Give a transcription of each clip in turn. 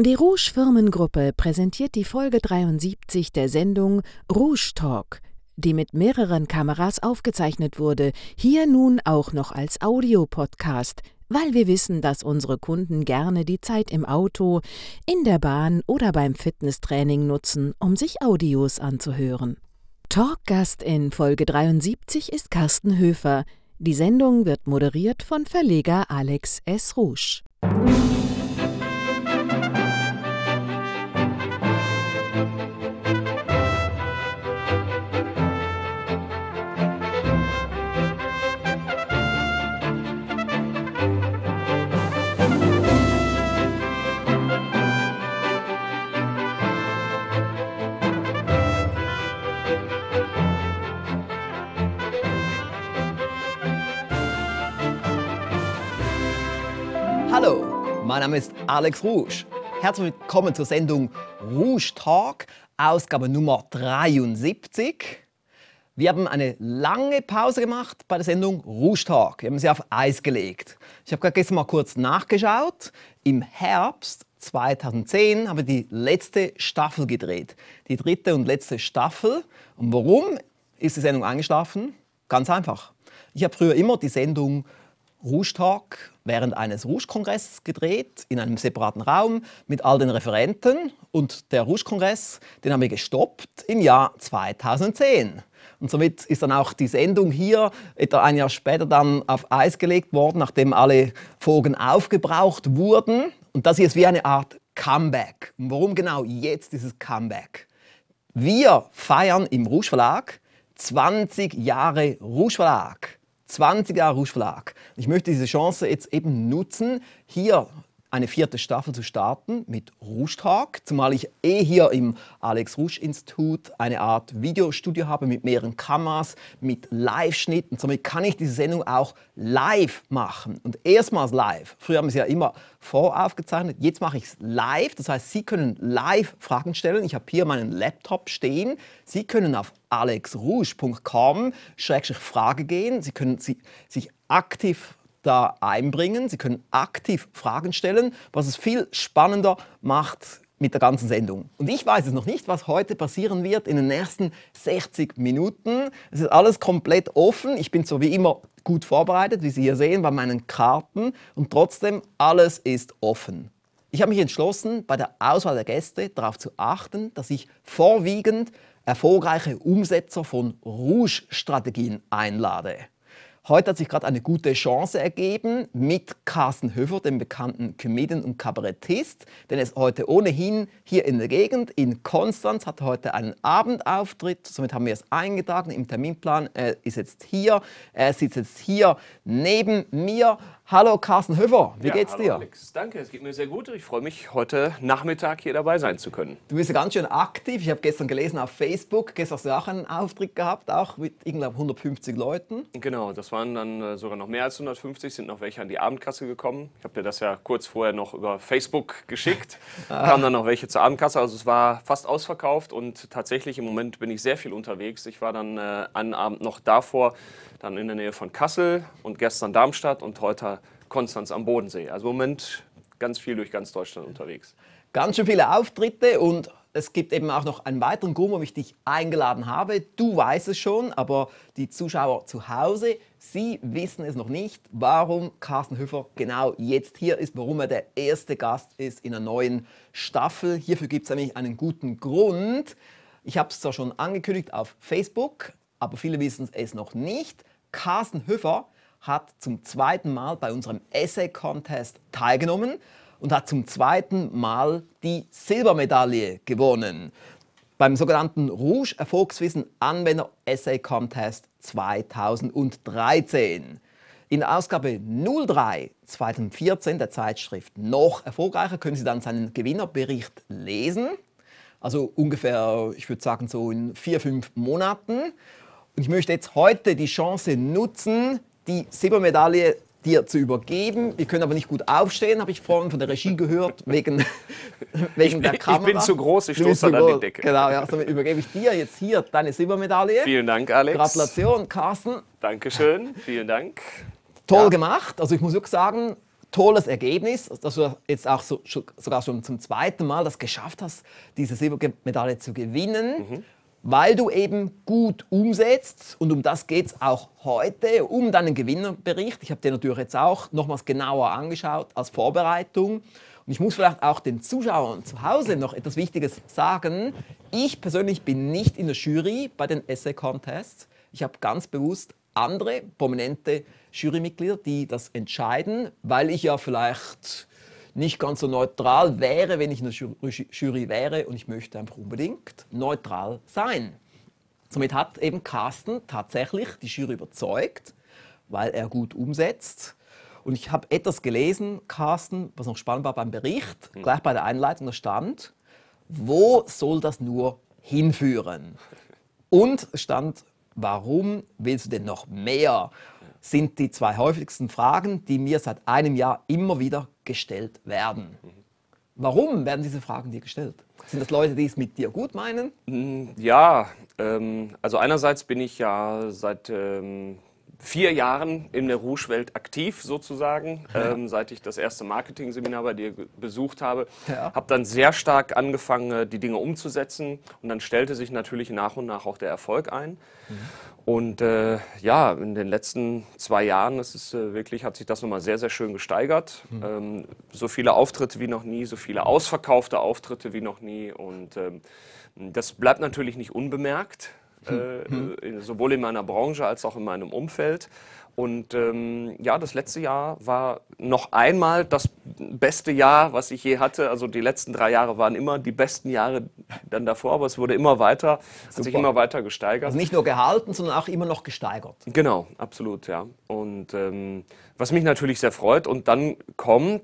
Die Rusch-Firmengruppe präsentiert die Folge 73 der Sendung Rusch Talk, die mit mehreren Kameras aufgezeichnet wurde, hier nun auch noch als Audiopodcast, weil wir wissen, dass unsere Kunden gerne die Zeit im Auto, in der Bahn oder beim Fitnesstraining nutzen, um sich Audios anzuhören. Talkgast in Folge 73 ist Carsten Höfer. Die Sendung wird moderiert von Verleger Alex S. Rusch. Hallo, mein Name ist Alex Rusch. Herzlich willkommen zur Sendung Rusch Talk, Ausgabe Nummer 73. Wir haben eine lange Pause gemacht bei der Sendung Rusch Talk. Wir haben sie auf Eis gelegt. Ich habe gerade gestern mal kurz nachgeschaut. Im Herbst 2010 haben wir die letzte Staffel gedreht. Die dritte und letzte Staffel. Und warum ist die Sendung eingeschlafen? Ganz einfach. Ich habe früher immer die Sendung Rusch Talk während eines Rusch-Kongresses gedreht, in einem separaten Raum mit all den Referenten. Und der Rusch-Kongress, den haben wir gestoppt im Jahr 2010. Und somit ist dann auch die Sendung hier etwa ein Jahr später dann auf Eis gelegt worden, nachdem alle Folgen aufgebraucht wurden. Und das hier ist wie eine Art Comeback. Und warum genau jetzt dieses Comeback? Wir feiern im Rusch-Verlag 20 Jahre Rusch-Verlag. 20 Jahre Rusch-Verlag. Ich möchte diese Chance jetzt eben nutzen, hier eine vierte Staffel zu starten mit Rusch-Talk, zumal ich hier im Alex-Rusch-Institut eine Art Videostudio habe mit mehreren Kameras, mit Live-Schnitt. Und somit kann ich diese Sendung auch live machen. Und erstmals live. Früher haben wir es ja immer voraufgezeichnet. Jetzt mache ich es live. Das heißt, Sie können live Fragen stellen. Ich habe hier meinen Laptop stehen. Sie können auf alexrusch.com/frage gehen. Sie können sich aktiv da einbringen. Sie können aktiv Fragen stellen, was es viel spannender macht mit der ganzen Sendung. Und ich weiß es noch nicht, was heute passieren wird in den nächsten 60 Minuten. Es ist alles komplett offen. Ich bin so wie immer gut vorbereitet, wie Sie hier sehen, bei meinen Karten. Und trotzdem, alles ist offen. Ich habe mich entschlossen, bei der Auswahl der Gäste darauf zu achten, dass ich vorwiegend erfolgreiche Umsetzer von Rusch-Strategien einlade. Heute hat sich gerade eine gute Chance ergeben mit Carsten Höfer, dem bekannten Comedian und Kabarettist, denn er ist heute ohnehin hier in der Gegend. In Konstanz hat er heute einen Abendauftritt, somit haben wir es eingetragen im Terminplan. Er ist jetzt hier, er sitzt jetzt hier neben mir. Hallo Carsten Höfer, wie geht's dir? Alex, danke, es geht mir sehr gut. Ich freue mich, heute Nachmittag hier dabei sein zu können. Du bist ja ganz schön aktiv. Ich habe gestern gelesen auf Facebook, gestern hast du auch einen Auftritt gehabt, auch mit 150 Leuten. Genau, das waren dann sogar noch mehr als 150, sind noch welche an die Abendkasse gekommen. Ich habe dir das ja kurz vorher noch über Facebook geschickt, kamen dann noch welche zur Abendkasse. Also es war fast ausverkauft und tatsächlich im Moment bin ich sehr viel unterwegs. Ich war dann einen Abend noch davor, dann in der Nähe von Kassel und gestern Darmstadt und heute Konstanz am Bodensee. Also im Moment ganz viel durch ganz Deutschland unterwegs. Ganz schön viele Auftritte und es gibt eben auch noch einen weiteren Grund, warum ich dich eingeladen habe. Du weißt es schon, aber die Zuschauer zu Hause, sie wissen es noch nicht, warum Carsten Höfer genau jetzt hier ist, warum er der erste Gast ist in einer neuen Staffel. Hierfür gibt es nämlich einen guten Grund. Ich habe es zwar schon angekündigt auf Facebook, aber viele wissen es noch nicht. Carsten Höfer hat zum zweiten Mal bei unserem Essay Contest teilgenommen und hat zum zweiten Mal die Silbermedaille gewonnen. Beim sogenannten Rouge Erfolgswissen Anwender Essay Contest 2013. In Ausgabe 03 2014 der Zeitschrift Noch erfolgreicher können Sie dann seinen Gewinnerbericht lesen. Also ungefähr, ich würde sagen, so in 4-5 Monaten. Und ich möchte jetzt heute die Chance nutzen, die Silbermedaille dir zu übergeben. Wir können aber nicht gut aufstehen, habe ich vorhin von der Regie gehört, wegen der Kamera. Ich bin zu groß, ich stoße dann an die Decke. Genau, ja, somit übergebe ich dir jetzt hier deine Silbermedaille. Vielen Dank, Alex. Gratulation, Carsten. Dankeschön, vielen Dank. Toll gemacht. Also ich muss wirklich sagen, tolles Ergebnis, dass du jetzt auch sogar schon zum zweiten Mal das geschafft hast, diese Silbermedaille zu gewinnen, weil du eben gut umsetzt. Und um das geht es auch heute, um deinen Gewinnerbericht. Ich habe den natürlich jetzt auch nochmals genauer angeschaut als Vorbereitung. Und ich muss vielleicht auch den Zuschauern zu Hause noch etwas Wichtiges sagen. Ich persönlich bin nicht in der Jury bei den Essay Contests. Ich habe ganz bewusst andere prominente Jurymitglieder, die das entscheiden, weil ich ja vielleicht nicht ganz so neutral wäre, wenn ich in der Jury wäre, und ich möchte einfach unbedingt neutral sein. Somit hat eben Carsten tatsächlich die Jury überzeugt, weil er gut umsetzt. Und ich habe etwas gelesen, Carsten, was noch spannend war beim Bericht, gleich bei der Einleitung, da stand, wo soll das nur hinführen? Und stand, warum willst du denn noch mehr? Sind die zwei häufigsten Fragen, die mir seit einem Jahr immer wieder gestellt werden. Warum werden diese Fragen dir gestellt? Sind das Leute, die es mit dir gut meinen? Ja, also einerseits bin ich ja seit 4 Jahren in der Rusch-Welt aktiv sozusagen, seit ich das erste Marketing-Seminar bei dir besucht habe. Ja. Habe dann sehr stark angefangen, die Dinge umzusetzen, und dann stellte sich natürlich nach und nach auch der Erfolg ein. Und ja, in den letzten 2 Jahren hat sich das nochmal sehr, sehr schön gesteigert. So viele Auftritte wie noch nie, so viele ausverkaufte Auftritte wie noch nie, und das bleibt natürlich nicht unbemerkt. Sowohl in meiner Branche als auch in meinem Umfeld. Und ja, das letzte Jahr war noch einmal das beste Jahr, was ich je hatte. Also die letzten 3 Jahre waren immer die besten Jahre dann davor, aber es wurde immer weiter, hat sich immer weiter gesteigert. Also nicht nur gehalten, sondern auch immer noch gesteigert. Genau, absolut, ja. Und was mich natürlich sehr freut, und dann kamen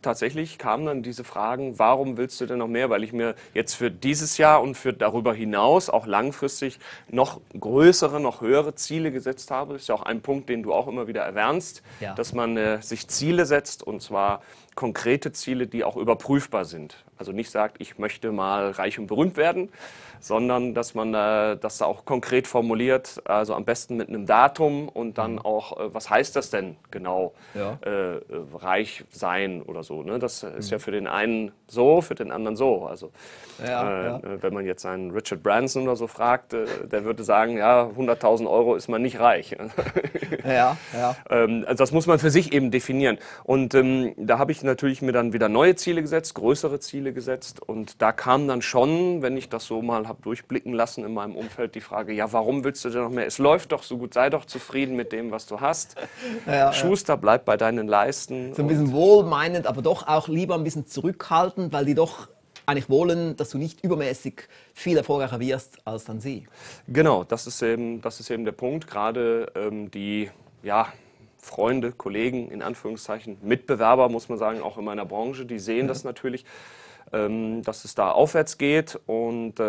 dann diese Fragen, warum willst du denn noch mehr? Weil ich mir jetzt für dieses Jahr und für darüber hinaus auch langfristig noch größere, noch höhere Ziele gesetzt habe. Das ist ja auch ein Punkt, den du auch immer wieder erwähnst, dass man sich Ziele setzt, und zwar konkrete Ziele, die auch überprüfbar sind. Also nicht sagt, ich möchte mal reich und berühmt werden, sondern dass man das auch konkret formuliert, also am besten mit einem Datum und dann auch, was heißt das denn genau, reich sein oder so. Ne? Das ist ja für den einen so, für den anderen so. Also wenn man jetzt einen Richard Branson oder so fragt, der würde sagen, ja, 100.000 Euro ist man nicht reich. Also das muss man für sich eben definieren. Und da habe ich natürlich mir dann wieder neue Ziele gesetzt, größere Ziele gesetzt, und da kam dann schon, wenn ich das so mal habe durchblicken lassen in meinem Umfeld, die Frage, ja, warum willst du denn noch mehr? Es läuft doch so gut, sei doch zufrieden mit dem, was du hast. Schuster, bleib bei deinen Leisten. So ein bisschen wohlmeinend, aber doch auch lieber ein bisschen zurückhaltend, weil die doch eigentlich wollen, dass du nicht übermäßig viel erfolgreicher wirst als dann sie. Genau, das ist eben der Punkt, gerade die, ja, Freunde, Kollegen, in Anführungszeichen, Mitbewerber, muss man sagen, auch in meiner Branche, die sehen das natürlich, dass es da aufwärts geht, und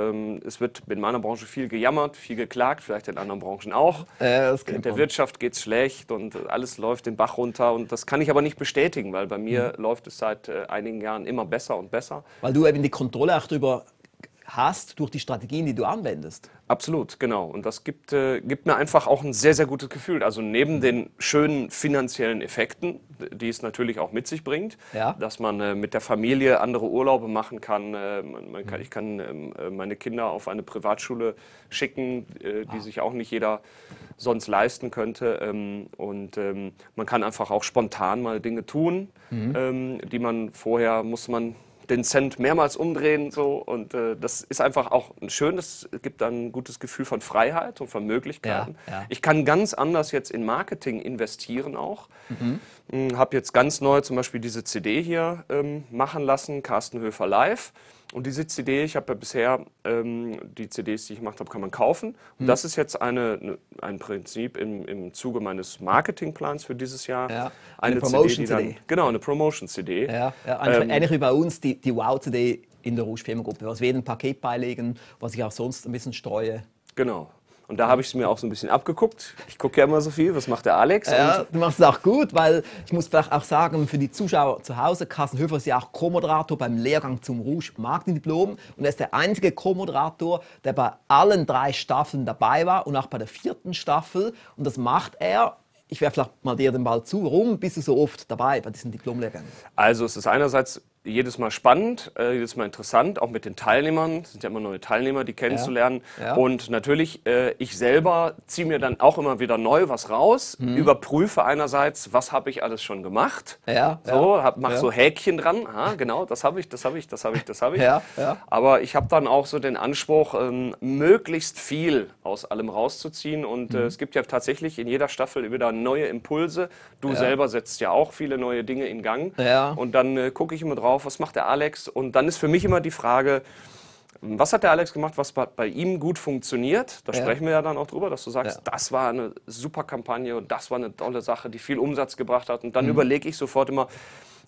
es wird in meiner Branche viel gejammert, viel geklagt, vielleicht in anderen Branchen auch. In der Wirtschaft geht es schlecht und alles läuft den Bach runter, und das kann ich aber nicht bestätigen, weil bei mir läuft es seit einigen Jahren immer besser und besser. Weil du eben die Kontrolle auch darüber hast, durch die Strategien, die du anwendest. Absolut, genau. Und das gibt mir einfach auch ein sehr, sehr gutes Gefühl. Also neben den schönen finanziellen Effekten, die es natürlich auch mit sich bringt, dass man mit der Familie andere Urlaube machen kann. Ich kann meine Kinder auf eine Privatschule schicken, die sich auch nicht jeder sonst leisten könnte. Man kann einfach auch spontan mal Dinge tun, die man vorher, muss man den Cent mehrmals umdrehen, so, und das ist einfach auch ein schönes, gibt dann ein gutes Gefühl von Freiheit und von Möglichkeiten. Ich kann ganz anders jetzt in Marketing investieren auch. Habe jetzt ganz neu zum Beispiel diese CD hier machen lassen, Carsten Höfer Live. Und diese CD, ich habe ja bisher, die CDs, die ich gemacht habe, kann man kaufen. Und das ist jetzt ein Prinzip im Zuge meines Marketingplans für dieses Jahr. Eine Promotion-CD. Genau, eine Promotion-CD. Ähnlich wie bei uns die Wow-CD in der Rusch-Firmengruppe, was wir in ein Paket beilegen, was ich auch sonst ein bisschen streue. Genau. Und da habe ich es mir auch so ein bisschen abgeguckt. Ich gucke ja immer so viel, was macht der Alex? Ja, du machst es auch gut, weil ich muss vielleicht auch sagen, für die Zuschauer zu Hause, Carsten Höfer ist ja auch Co-Moderator beim Lehrgang zum Rusch-Marketing-Diplom, und er ist der einzige Co-Moderator, der bei allen 3 Staffeln dabei war und auch bei der 4. Staffel. Und das macht er Ich werfe mal dir den Ball zu. Warum bist du so oft dabei bei diesen Diplomlehrgängen? Also es ist einerseits jedes Mal spannend, jedes Mal interessant, auch mit den Teilnehmern. Es sind ja immer neue Teilnehmer, die kennenzulernen. Ja. Und natürlich, ich selber ziehe mir dann auch immer wieder neu was raus, überprüfe einerseits, was habe ich alles schon gemacht. Ja. So, mache so Häkchen dran. Ah, genau, das habe ich. Ja. Ja. Aber ich habe dann auch so den Anspruch, möglichst viel aus allem rauszuziehen. Und es gibt ja tatsächlich in jeder Staffel wieder neue Impulse. Du selber setzt ja auch viele neue Dinge in Gang. Ja. Und dann gucke ich immer drauf, was macht der Alex? Und dann ist für mich immer die Frage, was hat der Alex gemacht, was bei ihm gut funktioniert? Da sprechen wir ja dann auch drüber, dass du sagst, das war eine super Kampagne und das war eine tolle Sache, die viel Umsatz gebracht hat. Und dann überlege ich sofort immer,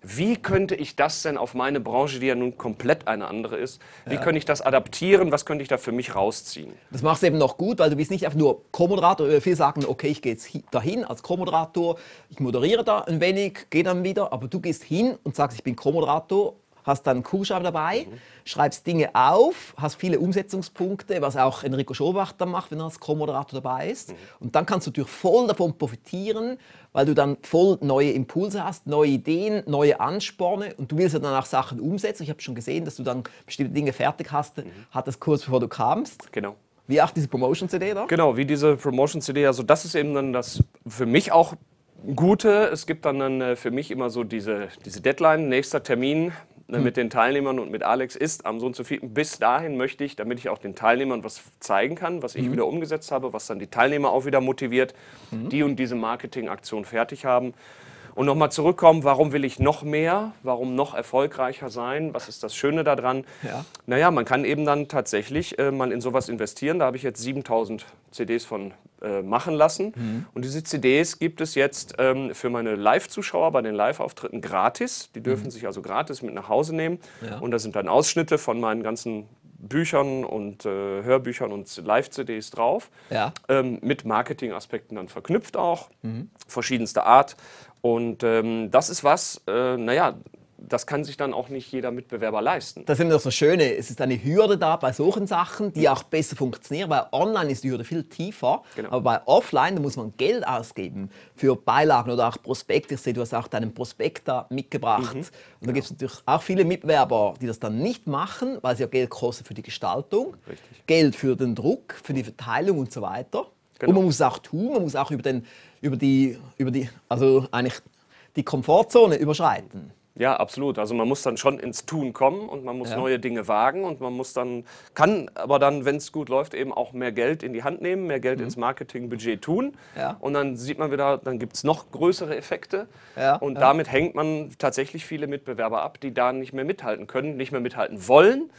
wie könnte ich das denn auf meine Branche, die ja nun komplett eine andere ist, wie könnte ich das adaptieren, was könnte ich da für mich rausziehen? Das machst du eben noch gut, weil du bist nicht einfach nur Co-Moderator. Viele sagen, okay, ich gehe jetzt dahin als Co-Moderator, ich moderiere da ein wenig, gehe dann wieder, aber du gehst hin und sagst, ich bin Co-Moderator, hast dann einen Kugelschreiber dabei, schreibst Dinge auf, hast viele Umsetzungspunkte, was auch Enrico Schobach dann macht, wenn er als Co-Moderator dabei ist. Und dann kannst du natürlich voll davon profitieren, weil du dann voll neue Impulse hast, neue Ideen, neue Ansporne und du willst ja dann auch Sachen umsetzen. Ich habe schon gesehen, dass du dann bestimmte Dinge fertig hast, hattest kurz bevor du kamst. Genau. Wie auch diese Promotion-CD da? Genau, wie diese Promotion-CD. Also das ist eben dann das für mich auch Gute. Es gibt dann für mich immer so diese Deadline, nächster Termin. Mit den Teilnehmern und mit Alex ist am so und so viel. Bis dahin möchte ich, damit ich auch den Teilnehmern was zeigen kann, was ich wieder umgesetzt habe, was dann die Teilnehmer auch wieder motiviert, die und diese Marketingaktion fertig haben. Und nochmal zurückkommen, warum will ich noch mehr, warum noch erfolgreicher sein, was ist das Schöne daran? Ja. Naja, man kann eben dann tatsächlich mal in sowas investieren. Da habe ich jetzt 7.000 CDs von machen lassen. Und diese CDs gibt es jetzt für meine Live-Zuschauer bei den Live-Auftritten gratis. Die dürfen sich also gratis mit nach Hause nehmen. Ja. Und da sind dann Ausschnitte von meinen ganzen Büchern und Hörbüchern und Live-CDs drauf. Ja. Mit Marketing-Aspekten dann verknüpft auch, verschiedenster Art. Und das ist was, das kann sich dann auch nicht jeder Mitbewerber leisten. Das ist immer das Schöne, es ist eine Hürde da bei solchen Sachen, die auch besser funktionieren, weil online ist die Hürde viel tiefer, aber bei offline, da muss man Geld ausgeben für Beilagen oder auch Prospekte. Ich sehe, du hast auch deinen Prospekt da mitgebracht. Und da gibt es natürlich auch viele Mitbewerber, die das dann nicht machen, weil es ja Geld kostet für die Gestaltung, Geld für den Druck, für die Verteilung und so weiter. Genau. Und man muss es auch tun, man muss auch die Komfortzone überschreiten. Ja, absolut. Also man muss dann schon ins Tun kommen und man muss neue Dinge wagen und man muss dann, kann aber dann, wenn es gut läuft, eben auch mehr Geld in die Hand nehmen, mehr Geld ins Marketingbudget tun und dann sieht man wieder, dann gibt es noch größere Effekte und damit hängt man tatsächlich viele Mitbewerber ab, die da nicht mehr mithalten können, nicht mehr mithalten wollen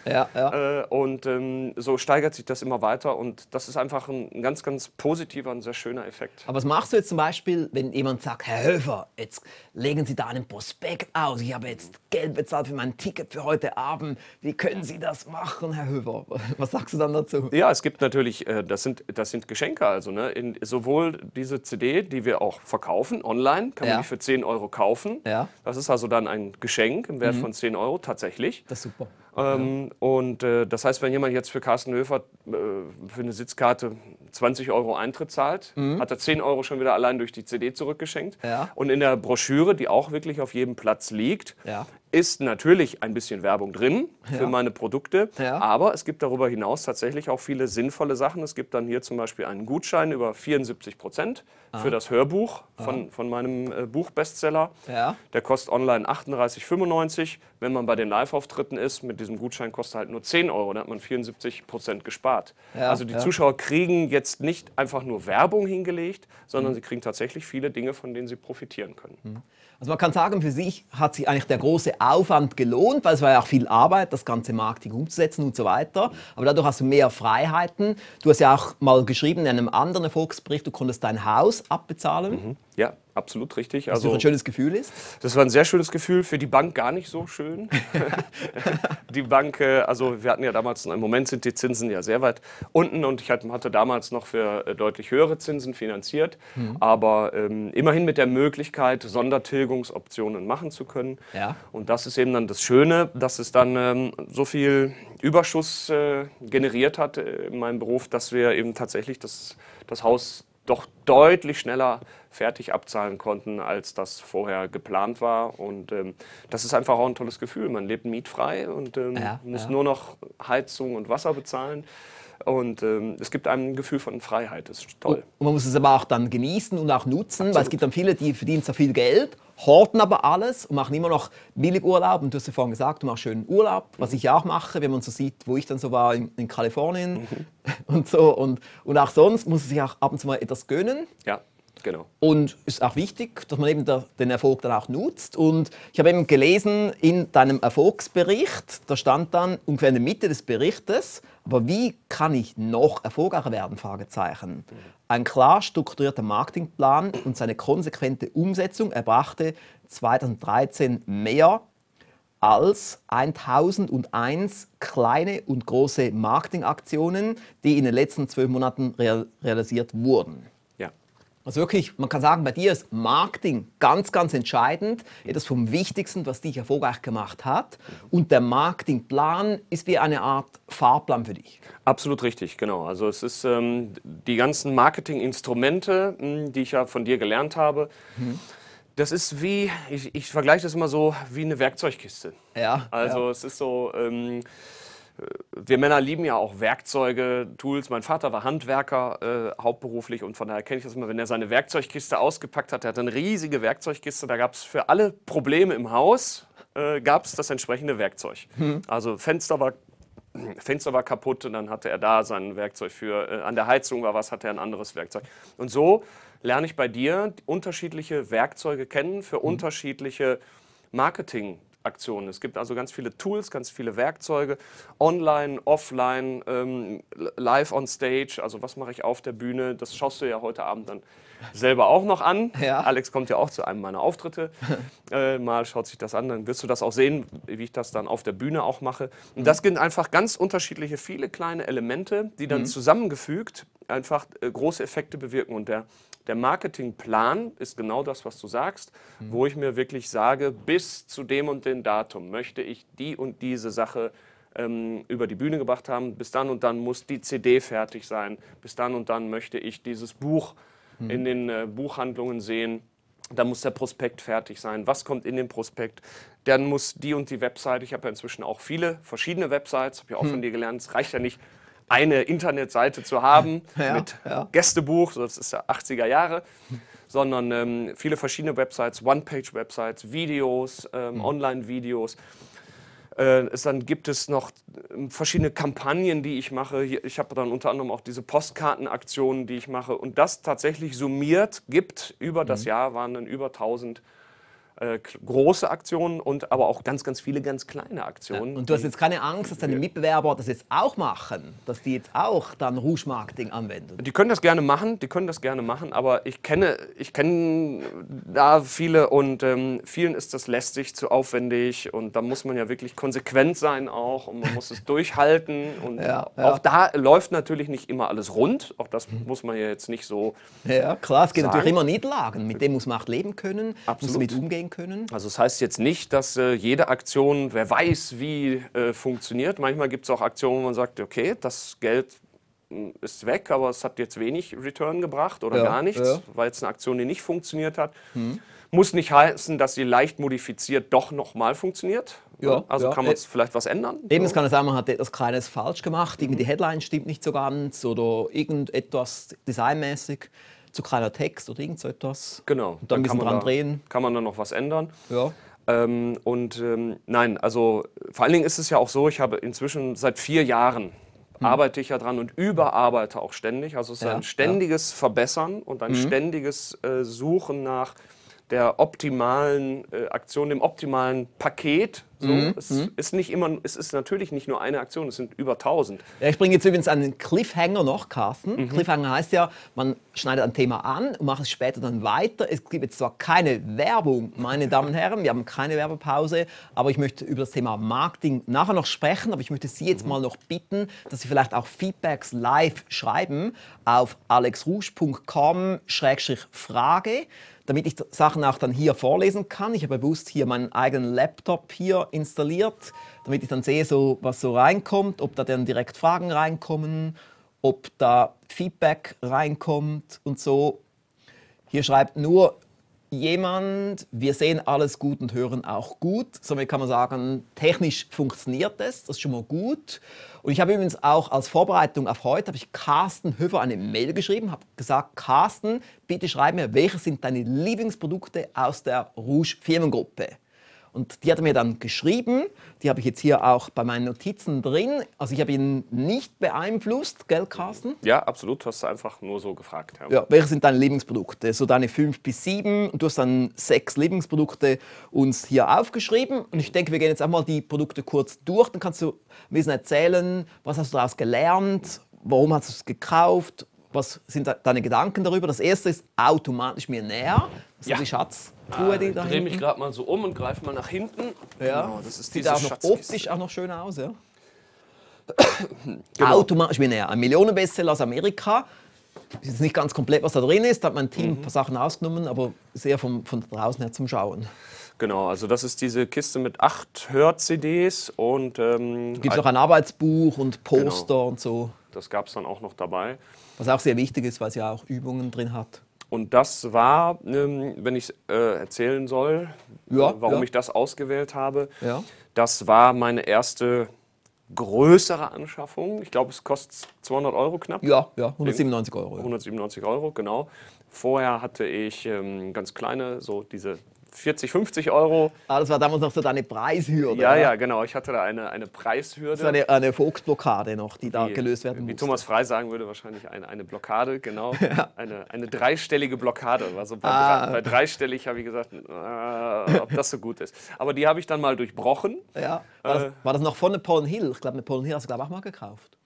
so steigert sich das immer weiter und das ist einfach ein ganz, ganz positiver und sehr schöner Effekt. Aber was machst du jetzt zum Beispiel, wenn jemand sagt, Herr Höfer, jetzt legen Sie da einen Prospekt aus, ich habe jetzt Geld bezahlt für mein Ticket für heute Abend. Wie können Sie das machen, Herr Höfer? Was sagst du dann dazu? Ja, es gibt natürlich, das sind Geschenke. Also, ne? Sowohl diese CD, die wir auch verkaufen, online, kann man die für 10 Euro kaufen. Ja. Das ist also dann ein Geschenk im Wert von 10 Euro tatsächlich. Das ist super. Und das heißt, wenn jemand jetzt für Carsten Höfer für eine Sitzkarte 20 Euro Eintritt zahlt, hat er 10 Euro schon wieder allein durch die CD zurückgeschenkt. Ja. Und in der Broschüre, die auch wirklich auf jedem Platz liegt, ist natürlich ein bisschen Werbung drin für meine Produkte, aber es gibt darüber hinaus tatsächlich auch viele sinnvolle Sachen. Es gibt dann hier zum Beispiel einen Gutschein über 74% für das Hörbuch von meinem Buchbestseller. Ja. Der kostet online 38,95. Wenn man bei den Live-Auftritten ist, mit diesem Gutschein kostet halt nur 10 Euro, da hat man 74% gespart. Ja. Also die Zuschauer kriegen jetzt nicht einfach nur Werbung hingelegt, sondern sie kriegen tatsächlich viele Dinge, von denen sie profitieren können. Also man kann sagen, für sich hat sich eigentlich der große Aufwand gelohnt, weil es war ja auch viel Arbeit, das ganze Marketing umzusetzen und so weiter. Aber dadurch hast du mehr Freiheiten. Du hast ja auch mal geschrieben in einem anderen Erfolgsbericht, du konntest dein Haus abbezahlen. Ja, absolut richtig. Was also ein schönes Gefühl ist? Das war ein sehr schönes Gefühl, für die Bank gar nicht so schön. Die Bank, also wir hatten ja damals, im Moment sind die Zinsen ja sehr weit unten und ich hatte damals noch für deutlich höhere Zinsen finanziert, aber immerhin mit der Möglichkeit, Sondertilgungsoptionen machen zu können. Ja. Und das ist eben dann das Schöne, dass es dann so viel Überschuss generiert hat in meinem Beruf, dass wir eben tatsächlich das Haus doch deutlich schneller fertig abzahlen konnten, als das vorher geplant war. Und das ist einfach auch ein tolles Gefühl. Man lebt mietfrei und muss nur noch Heizung und Wasser bezahlen. Und es gibt einem ein Gefühl von Freiheit. Das ist toll. Und man muss es aber auch dann genießen und auch nutzen, absolut, weil es gibt dann viele, die verdienen so viel Geld, horten aber alles und machen immer noch billig Urlaub. Und du hast ja vorhin gesagt, du machst schönen Urlaub, was ich auch mache, wenn man so sieht, wo ich dann so war in Kalifornien und so. Und auch sonst muss man sich auch ab und zu mal etwas gönnen. Ja, genau. Und es ist auch wichtig, dass man eben den Erfolg dann auch nutzt. Und ich habe eben gelesen, in deinem Erfolgsbericht, da stand dann ungefähr in der Mitte des Berichtes, aber wie kann ich noch erfolgreicher werden? Fragezeichen. Ein klar strukturierter Marketingplan und seine konsequente Umsetzung erbrachte 2013 mehr als 1001 kleine und große Marketingaktionen, die in den letzten 12 Monaten realisiert wurden. Ja. Also wirklich, man kann sagen, bei dir ist Marketing ganz, ganz entscheidend, etwas vom Wichtigsten, was dich erfolgreich gemacht hat. Und der Marketingplan ist wie eine Art Fahrplan für dich. Absolut richtig, genau. Also es ist die ganzen Marketinginstrumente, die ich ja von dir gelernt habe, das ist wie, ich vergleiche das immer so, wie eine Werkzeugkiste. Ja. Also es ist so, wir Männer lieben ja auch Werkzeuge, Tools. Mein Vater war Handwerker hauptberuflich und von daher kenne ich das immer, wenn er seine Werkzeugkiste ausgepackt hat, er hatte eine riesige Werkzeugkiste, da gab es für alle Probleme im Haus, gab es das entsprechende Werkzeug. Also Fenster war kaputt und dann hatte er da sein Werkzeug für, an der Heizung war was, hatte er ein anderes Werkzeug. Und so lerne ich bei dir unterschiedliche Werkzeuge kennen für unterschiedliche Marketingaktionen. Es gibt also ganz viele Tools, ganz viele Werkzeuge, online, offline, live on stage, also was mache ich auf der Bühne, das schaust du ja heute Abend dann selber auch noch an. Ja. Alex kommt ja auch zu einem meiner Auftritte. Mal schaut sich das an, dann wirst du das auch sehen, wie ich das dann auf der Bühne auch mache. Und das sind einfach ganz unterschiedliche, viele kleine Elemente, die dann zusammengefügt einfach große Effekte bewirken. Und der Marketingplan ist genau das, was du sagst, wo ich mir wirklich sage, bis zu dem und dem Datum möchte ich die und diese Sache über die Bühne gebracht haben. Bis dann und dann muss die CD fertig sein. Bis dann und dann möchte ich dieses Buch in den Buchhandlungen sehen. Dann muss der Prospekt fertig sein. Was kommt in den Prospekt? Dann muss die und die Website, ich habe ja inzwischen auch viele verschiedene Websites, habe ja auch von dir gelernt, es reicht ja nicht, eine Internetseite zu haben Gästebuch, das ist ja 80er Jahre, sondern viele verschiedene Websites, One-Page-Websites, Videos, Online-Videos. Dann gibt es noch verschiedene Kampagnen, die ich mache. Ich habe dann unter anderem auch diese Postkartenaktionen, die ich mache. Und das tatsächlich summiert gibt, über das Jahr waren dann über 1000 große Aktionen und aber auch ganz, ganz viele ganz kleine Aktionen. Ja. Und du hast jetzt keine Angst, dass deine Mitbewerber das jetzt auch machen, dass die jetzt auch dann Rusch-Marketing anwenden? Die können das gerne machen, aber ich kenne da viele und vielen ist das lästig, zu aufwendig und da muss man ja wirklich konsequent sein auch und man muss es durchhalten und auch da läuft natürlich nicht immer alles rund, auch das muss man ja jetzt nicht so klar, es geht sagen. Natürlich immer Niederlagen, mit dem muss man auch leben können, absolut, muss mit umgehen können. Also das heißt jetzt nicht, dass jede Aktion, wer weiß wie, funktioniert. Manchmal gibt es auch Aktionen, wo man sagt, okay, das Geld ist weg, aber es hat jetzt wenig Return gebracht oder gar nichts, weil jetzt eine Aktion, die nicht funktioniert hat. Muss nicht heißen, dass sie leicht modifiziert doch nochmal funktioniert. Ja, also kann man vielleicht was ändern. Eben, es kann sein, man hat etwas Kleines falsch gemacht, irgendwie die Headline stimmt nicht so ganz oder irgendetwas designmäßig. Zu kleiner Text oder irgend so etwas. Genau. Und dann ein bisschen dran drehen. Kann man dann noch was ändern. Ja. Nein, also vor allen Dingen ist es ja auch so, ich habe inzwischen seit 4 Jahren arbeite ich ja dran und überarbeite auch ständig. Also es ist ein ständiges Verbessern und ein ständiges Suchen nach der optimalen Aktion, dem optimalen Paket. So. Es ist natürlich nicht nur eine Aktion, es sind über 1000. Ja, ich bringe jetzt übrigens einen Cliffhanger noch, Carsten. Cliffhanger heißt ja, man schneidet ein Thema an und macht es später dann weiter. Es gibt jetzt zwar keine Werbung, meine Damen und Herren, wir haben keine Werbepause, aber ich möchte über das Thema Marketing nachher noch sprechen, aber ich möchte Sie jetzt mal noch bitten, dass Sie vielleicht auch Feedbacks live schreiben auf alexrusch.com/frage. Damit ich Sachen auch dann hier vorlesen kann. Ich habe bewusst hier meinen eigenen Laptop hier installiert, damit ich dann sehe, was so reinkommt, ob da dann direkt Fragen reinkommen ob da Feedback reinkommt und so. Hier schreibt nur jemand, wir sehen alles gut und hören auch gut. Somit kann man sagen, technisch funktioniert es, das ist schon mal gut. Und ich habe übrigens auch als Vorbereitung auf heute, habe ich Carsten Höfer eine Mail geschrieben, habe gesagt, Carsten, bitte schreib mir, welche sind deine Lieblingsprodukte aus der Rusch-Firmengruppe? Und die hat er mir dann geschrieben, die habe ich jetzt hier auch bei meinen Notizen drin. Also ich habe ihn nicht beeinflusst, gell Carsten? Ja, absolut, du hast einfach nur so gefragt. Ja. Ja, welche sind deine Lieblingsprodukte? So deine 5 bis 7 und du hast dann 6 Lieblingsprodukte uns hier aufgeschrieben. Und ich denke, wir gehen jetzt einmal die Produkte kurz durch. Dann kannst du ein bisschen erzählen, was hast du daraus gelernt, warum hast du es gekauft, was sind deine Gedanken darüber? Das erste ist Automatisch Millionär. Das ist ja die Schatztruhe, die da hinten. Ich drehe mich gerade mal so um und greife mal nach hinten. Ja, genau, das ist diese Schatzkiste. Sieht auch noch optisch auch noch schön aus, ja? Genau. Automatisch Millionär, ein Millionenbestseller aus Amerika. Ist jetzt nicht ganz komplett, was da drin ist. Da hat mein Team ein paar Sachen ausgenommen, aber sehr von draußen her zum Schauen. Genau, also das ist diese Kiste mit 8 Hör-CDs und... da gibt es auch ein Arbeitsbuch und Poster und so. Das gab es dann auch noch dabei. Was auch sehr wichtig ist, weil es ja auch Übungen drin hat. Und das war, wenn ich erzählen soll, warum ich das ausgewählt habe, das war meine erste größere Anschaffung. Ich glaube, es kostet 200 € knapp. Ja, ja, 197 €. Ja. 197 €, genau. Vorher hatte ich ganz kleine, so diese 40, 50 €. Ah, das war damals noch so deine Preishürde. Ja, ja, genau. Ich hatte da eine Preishürde. Das war eine Volksblockade noch, die da gelöst werden musste. Wie Thomas Frey sagen würde, wahrscheinlich eine Blockade, genau. Ja. Eine dreistellige Blockade. Also bei dreistellig habe ich gesagt, ob das so gut ist. Aber die habe ich dann mal durchbrochen. Ja. War das noch von Napoleon Hill? Ich glaube, Napoleon Hill hast du auch mal gekauft.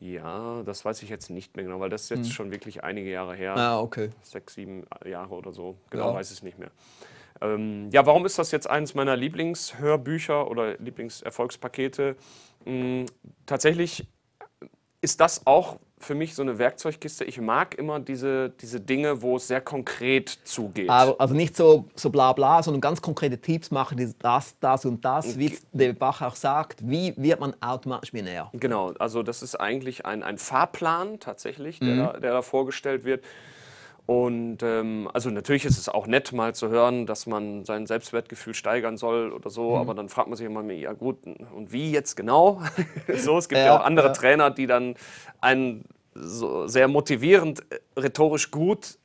Ja, das weiß ich jetzt nicht mehr genau, weil das ist jetzt schon wirklich einige Jahre her. Ah, okay. 6, 7 Jahre oder so. Genau, weiß ich es nicht mehr. Ja, warum ist das jetzt eines meiner Lieblingshörbücher oder Lieblingserfolgspakete? Tatsächlich ist das auch für mich so eine Werkzeugkiste. Ich mag immer diese Dinge, wo es sehr konkret zugeht. Also nicht so bla bla, sondern ganz konkrete Tipps machen, das und das, wie David Bach auch sagt, wie wird man automatisch Millionär? Genau, also das ist eigentlich ein Fahrplan tatsächlich, der da vorgestellt wird. Und also natürlich ist es auch nett, mal zu hören, dass man sein Selbstwertgefühl steigern soll oder so, aber dann fragt man sich immer mehr, ja gut, und wie jetzt genau? So, es gibt ja auch andere Trainer, die dann einen so sehr motivierend, rhetorisch gut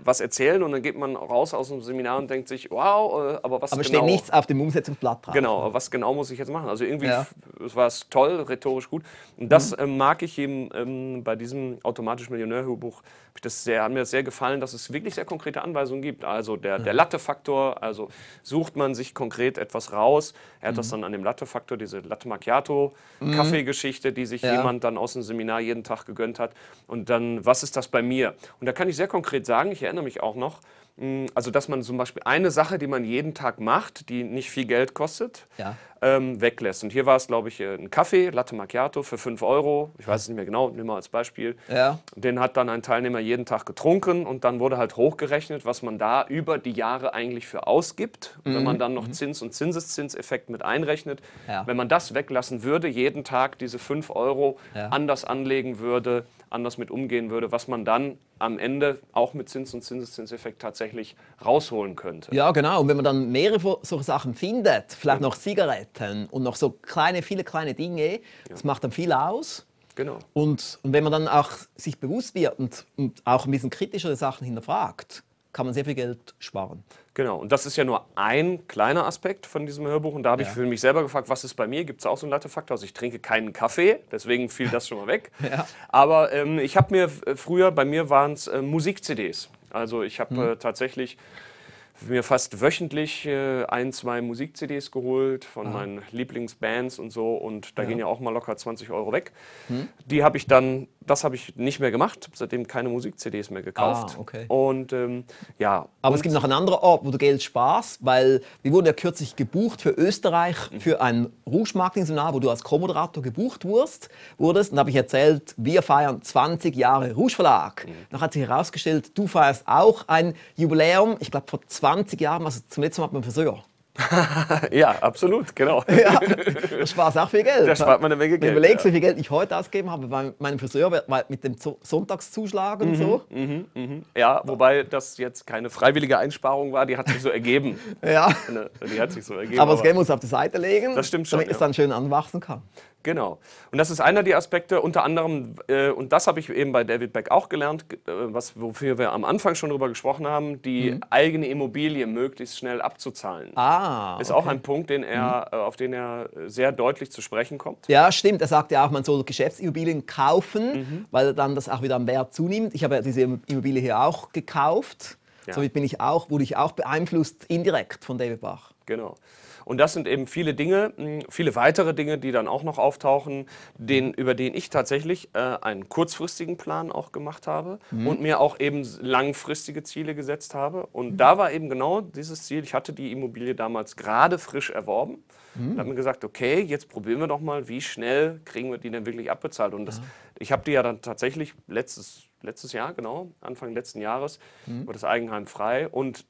was erzählen und dann geht man raus aus dem Seminar und denkt sich, wow, aber was aber genau... Aber steht nichts auf dem Umsetzungsblatt drauf. Genau, was genau muss ich jetzt machen? Also irgendwie war es toll, rhetorisch gut. Und das mag ich eben bei diesem Automatisch Millionär-Hörbuch, hat mir das sehr gefallen, dass es wirklich sehr konkrete Anweisungen gibt. Also der Latte-Faktor, also sucht man sich konkret etwas raus. Er hat das dann an dem Latte-Faktor, diese Latte-Macchiato-Kaffee-Geschichte, die sich jemand dann aus dem Seminar jeden Tag gegönnt hat. Und dann, was ist das bei mir? Und da kann ich sehr konkret sagen, ich erinnere mich auch noch, also dass man zum Beispiel eine Sache, die man jeden Tag macht, die nicht viel Geld kostet, weglässt. Und hier war es, glaube ich, ein Kaffee, Latte Macchiato für 5 €. Ich weiß es nicht mehr genau, nimm mal als Beispiel. Ja. Den hat dann ein Teilnehmer jeden Tag getrunken und dann wurde halt hochgerechnet, was man da über die Jahre eigentlich für ausgibt. Und wenn man dann noch Zins- und Zinseszinseffekt mit einrechnet, wenn man das weglassen würde, jeden Tag diese 5 € anders anlegen würde, anders mit umgehen würde, was man dann am Ende auch mit Zins- und Zinseszinseffekt tatsächlich rausholen könnte. Ja, genau. Und wenn man dann mehrere solche Sachen findet, vielleicht noch Zigaretten und noch so viele kleine Dinge, das macht dann viel aus. Genau. Und wenn man dann auch sich bewusst wird und auch ein bisschen kritischere Sachen hinterfragt, kann man sehr viel Geld sparen. Genau, und das ist ja nur ein kleiner Aspekt von diesem Hörbuch. Und da habe ich für mich selber gefragt, was ist bei mir? Gibt es auch so einen Latte-Faktor? Also ich trinke keinen Kaffee, deswegen fiel das schon mal weg. Aber ich habe mir früher, bei mir waren es Musik-CDs. Also ich habe tatsächlich mir fast wöchentlich 1, 2 Musik-CDs geholt von meinen Lieblingsbands und so. Und da gehen ja auch mal locker 20 € weg. Die habe ich dann, das habe ich nicht mehr gemacht, seitdem keine Musik-CDs mehr gekauft. Und aber es gibt noch einen anderen Ort, wo du Geld sparst, weil wir wurden ja kürzlich gebucht für Österreich für ein Rusch-Marketing-Seminar, wo du als Co-Moderator gebucht wurdest. Und da habe ich erzählt, wir feiern 20 Jahre Rusch-Verlag. Dann hat sich herausgestellt, du feierst auch ein Jubiläum. Ich glaube, vor 20 Jahren, also zum letzten Mal hat man Friseur. Ja, absolut, genau. Ja, das spart auch viel Geld. Da spart man eine Menge Geld. Überlegst, wie viel Geld ich heute ausgegeben habe bei meinem Friseur, weil mit dem Sonntagszuschlag und so. Ja, wobei das jetzt keine freiwillige Einsparung war, die hat sich so ergeben. Ja. Die hat sich so ergeben. Aber das Geld muss auf die Seite legen, das stimmt schon, damit es dann schön anwachsen kann. Genau. Und das ist einer der Aspekte, unter anderem, und das habe ich eben bei David Bach auch gelernt, wofür wir am Anfang schon drüber gesprochen haben, die eigene Immobilie möglichst schnell abzuzahlen. Ah, okay. Ist auch ein Punkt, den er, auf den er sehr deutlich zu sprechen kommt. Ja, stimmt. Er sagt ja auch, man soll Geschäftsimmobilien kaufen, weil dann das auch wieder am Wert zunimmt. Ich habe ja diese Immobilie hier auch gekauft. Ja. Somit bin ich auch, wurde ich auch beeinflusst, indirekt von David Bach. Genau. Und das sind eben viele Dinge, viele weitere Dinge, die dann auch noch auftauchen, über den ich tatsächlich einen kurzfristigen Plan auch gemacht habe und mir auch eben langfristige Ziele gesetzt habe. Und da war eben genau dieses Ziel, ich hatte die Immobilie damals gerade frisch erworben und habe mir gesagt, okay, jetzt probieren wir doch mal, wie schnell kriegen wir die denn wirklich abbezahlt. Und das, ich habe die ja dann tatsächlich letztes Jahr, genau, Anfang letzten Jahres, war das Eigenheim frei und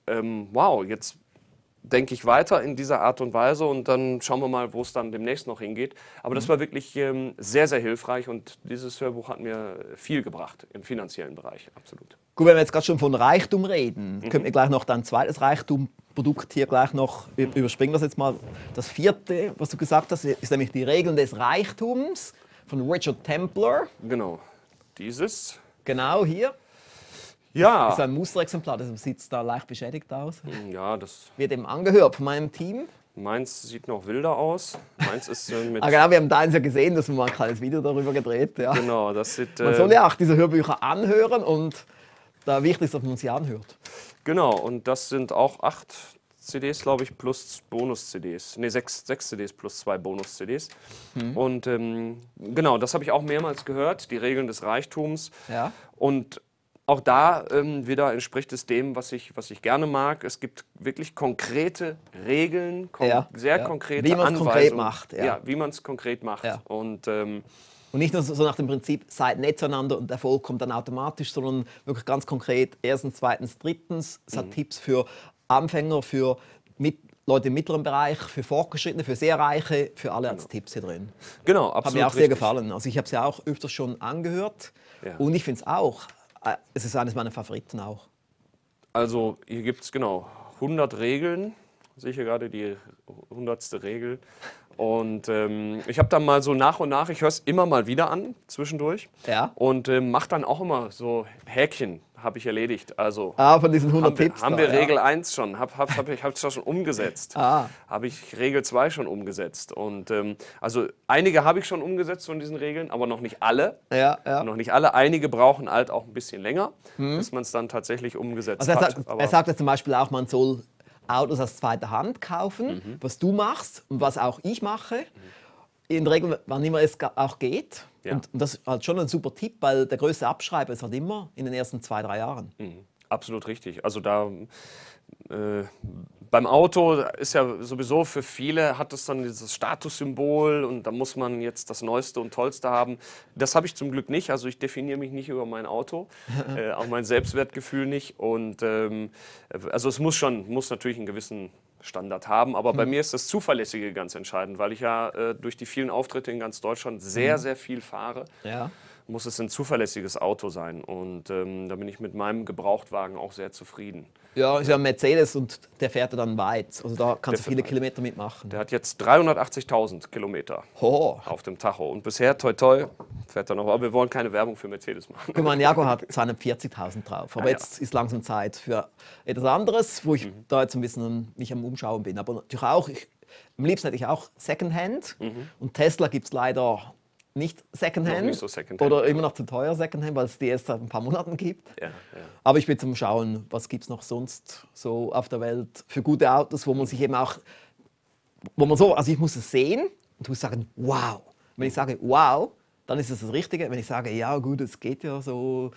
wow, jetzt denke ich weiter in dieser Art und Weise und dann schauen wir mal, wo es dann demnächst noch hingeht. Aber das war wirklich sehr, sehr hilfreich und dieses Hörbuch hat mir viel gebracht im finanziellen Bereich, absolut. Gut, wenn wir jetzt gerade schon von Reichtum reden, könnten wir gleich noch dein zweites Reichtumprodukt hier gleich noch, überspringen das jetzt mal. Das vierte, was du gesagt hast, ist nämlich die Regeln des Reichtums von Richard Templar. Genau, dieses. Genau, hier. Ja. Das ist ein Musterexemplar, das sieht da leicht beschädigt aus. Ja, das wird eben angehört von meinem Team. Meins sieht noch wilder aus. Meins ist mit. Ah, genau, wir haben deins ja gesehen, dass wir mal ein kleines Video darüber gedreht. Ja. Genau, das sieht. Man soll ja auch diese Hörbücher anhören und da wichtig ist, dass man sie anhört. Genau, und das sind auch 8 CDs, glaube ich, plus Bonus-CDs. Ne, 6 CDs plus 2 Bonus-CDs. Und genau, das habe ich auch mehrmals gehört, die Regeln des Reichtums. Ja. Und auch da wieder entspricht es dem, was ich gerne mag. Es gibt wirklich konkrete Regeln, konkrete wie Anweisungen. Konkret macht, ja. Ja, wie man es konkret macht. Ja. Und nicht nur so nach dem Prinzip, seid nett zueinander und Erfolg kommt dann automatisch, sondern wirklich ganz konkret, 1., 2., 3. Es hat Tipps für Anfänger, für Leute im mittleren Bereich, für Fortgeschrittene, für sehr Reiche, für alle als Tipps hier drin. Genau, absolut. Hat mir auch sehr gefallen. Also ich habe es ja auch öfters schon angehört und ich finde es auch. Es ist eines meiner Favoriten auch. Also hier gibt es genau 100 Regeln. Ich sehe hier gerade die 100. Regel. Und ich habe dann mal so nach und nach, ich höre es immer mal wieder an, zwischendurch. Ja. Und mache dann auch immer so Häkchen, habe ich erledigt. Also, von diesen 100 Tipps. Haben wir Regel 1 schon, habe ich schon umgesetzt. Habe ich Regel 2 schon umgesetzt. Und also einige habe ich schon umgesetzt von diesen Regeln, aber noch nicht alle. Ja, ja. Noch nicht alle. Einige brauchen halt auch ein bisschen länger, bis man es dann tatsächlich umgesetzt hat. Er sagt ja zum Beispiel auch, man soll Autos aus zweiter Hand kaufen, was du machst und was auch ich mache, in der Regel, wann immer es auch geht. Ja. Und das ist halt schon ein super Tipp, weil der größte Abschreiber ist halt immer in den ersten 2-3 Jahren. Absolut richtig. Also da beim Auto ist ja sowieso für viele, hat es dann dieses Statussymbol und da muss man jetzt das Neueste und Tollste haben. Das habe ich zum Glück nicht. Also ich definiere mich nicht über mein Auto, auch mein Selbstwertgefühl nicht. Und also es muss natürlich einen gewissen Standard haben, aber bei mir ist das Zuverlässige ganz entscheidend, weil ich ja durch die vielen Auftritte in ganz Deutschland sehr, sehr viel fahre. Ja. Muss es ein zuverlässiges Auto sein und da bin ich mit meinem Gebrauchtwagen auch sehr zufrieden. Ja, ist ja ein Mercedes und der fährt dann weit, also da kannst du viele Kilometer mitmachen. Der hat jetzt 380.000 Kilometer auf dem Tacho und bisher, toi toi, fährt er noch, aber wir wollen keine Werbung für Mercedes machen. Guck mal, Jago hat 240.000 drauf, aber jetzt ist langsam Zeit für etwas anderes, wo ich da jetzt ein bisschen mich am Umschauen bin, aber natürlich auch, am liebsten hätte ich auch Secondhand und Tesla gibt es leider nicht Secondhand, nicht so Secondhand oder immer noch zu teuer Secondhand, weil es die erst seit ein paar Monaten gibt. Ja, ja. Aber ich bin zum Schauen, was gibt es noch sonst so auf der Welt für gute Autos, wo man sich eben auch, also ich muss es sehen und muss sagen, wow. Wenn ich sage, wow, dann ist es das Richtige. Wenn ich sage, ja gut, es geht ja so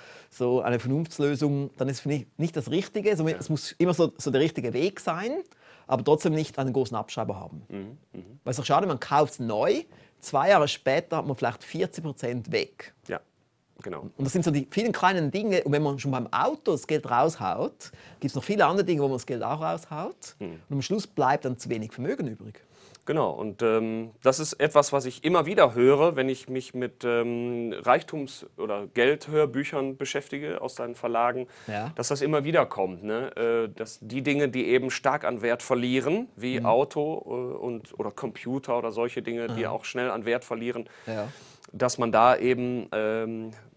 eine Vernunftslösung, dann ist es für mich nicht das Richtige. Somit, es muss immer so der richtige Weg sein, aber trotzdem nicht einen großen Abschreiber haben. Weil es ist doch schade, man kauft es neu, 2 Jahre später hat man vielleicht 40% weg. Ja. Genau. Und das sind so die vielen kleinen Dinge. Und wenn man schon beim Auto das Geld raushaut, gibt es noch viele andere Dinge, wo man das Geld auch raushaut. Und am Schluss bleibt dann zu wenig Vermögen übrig. Genau, und das ist etwas, was ich immer wieder höre, wenn ich mich mit Reichtums- oder Geldhörbüchern beschäftige aus seinen Verlagen, ja, dass das immer wieder kommt, ne? Dass die Dinge, die eben stark an Wert verlieren, wie Auto oder Computer oder solche Dinge, die auch schnell an Wert verlieren, ja, dass man da eben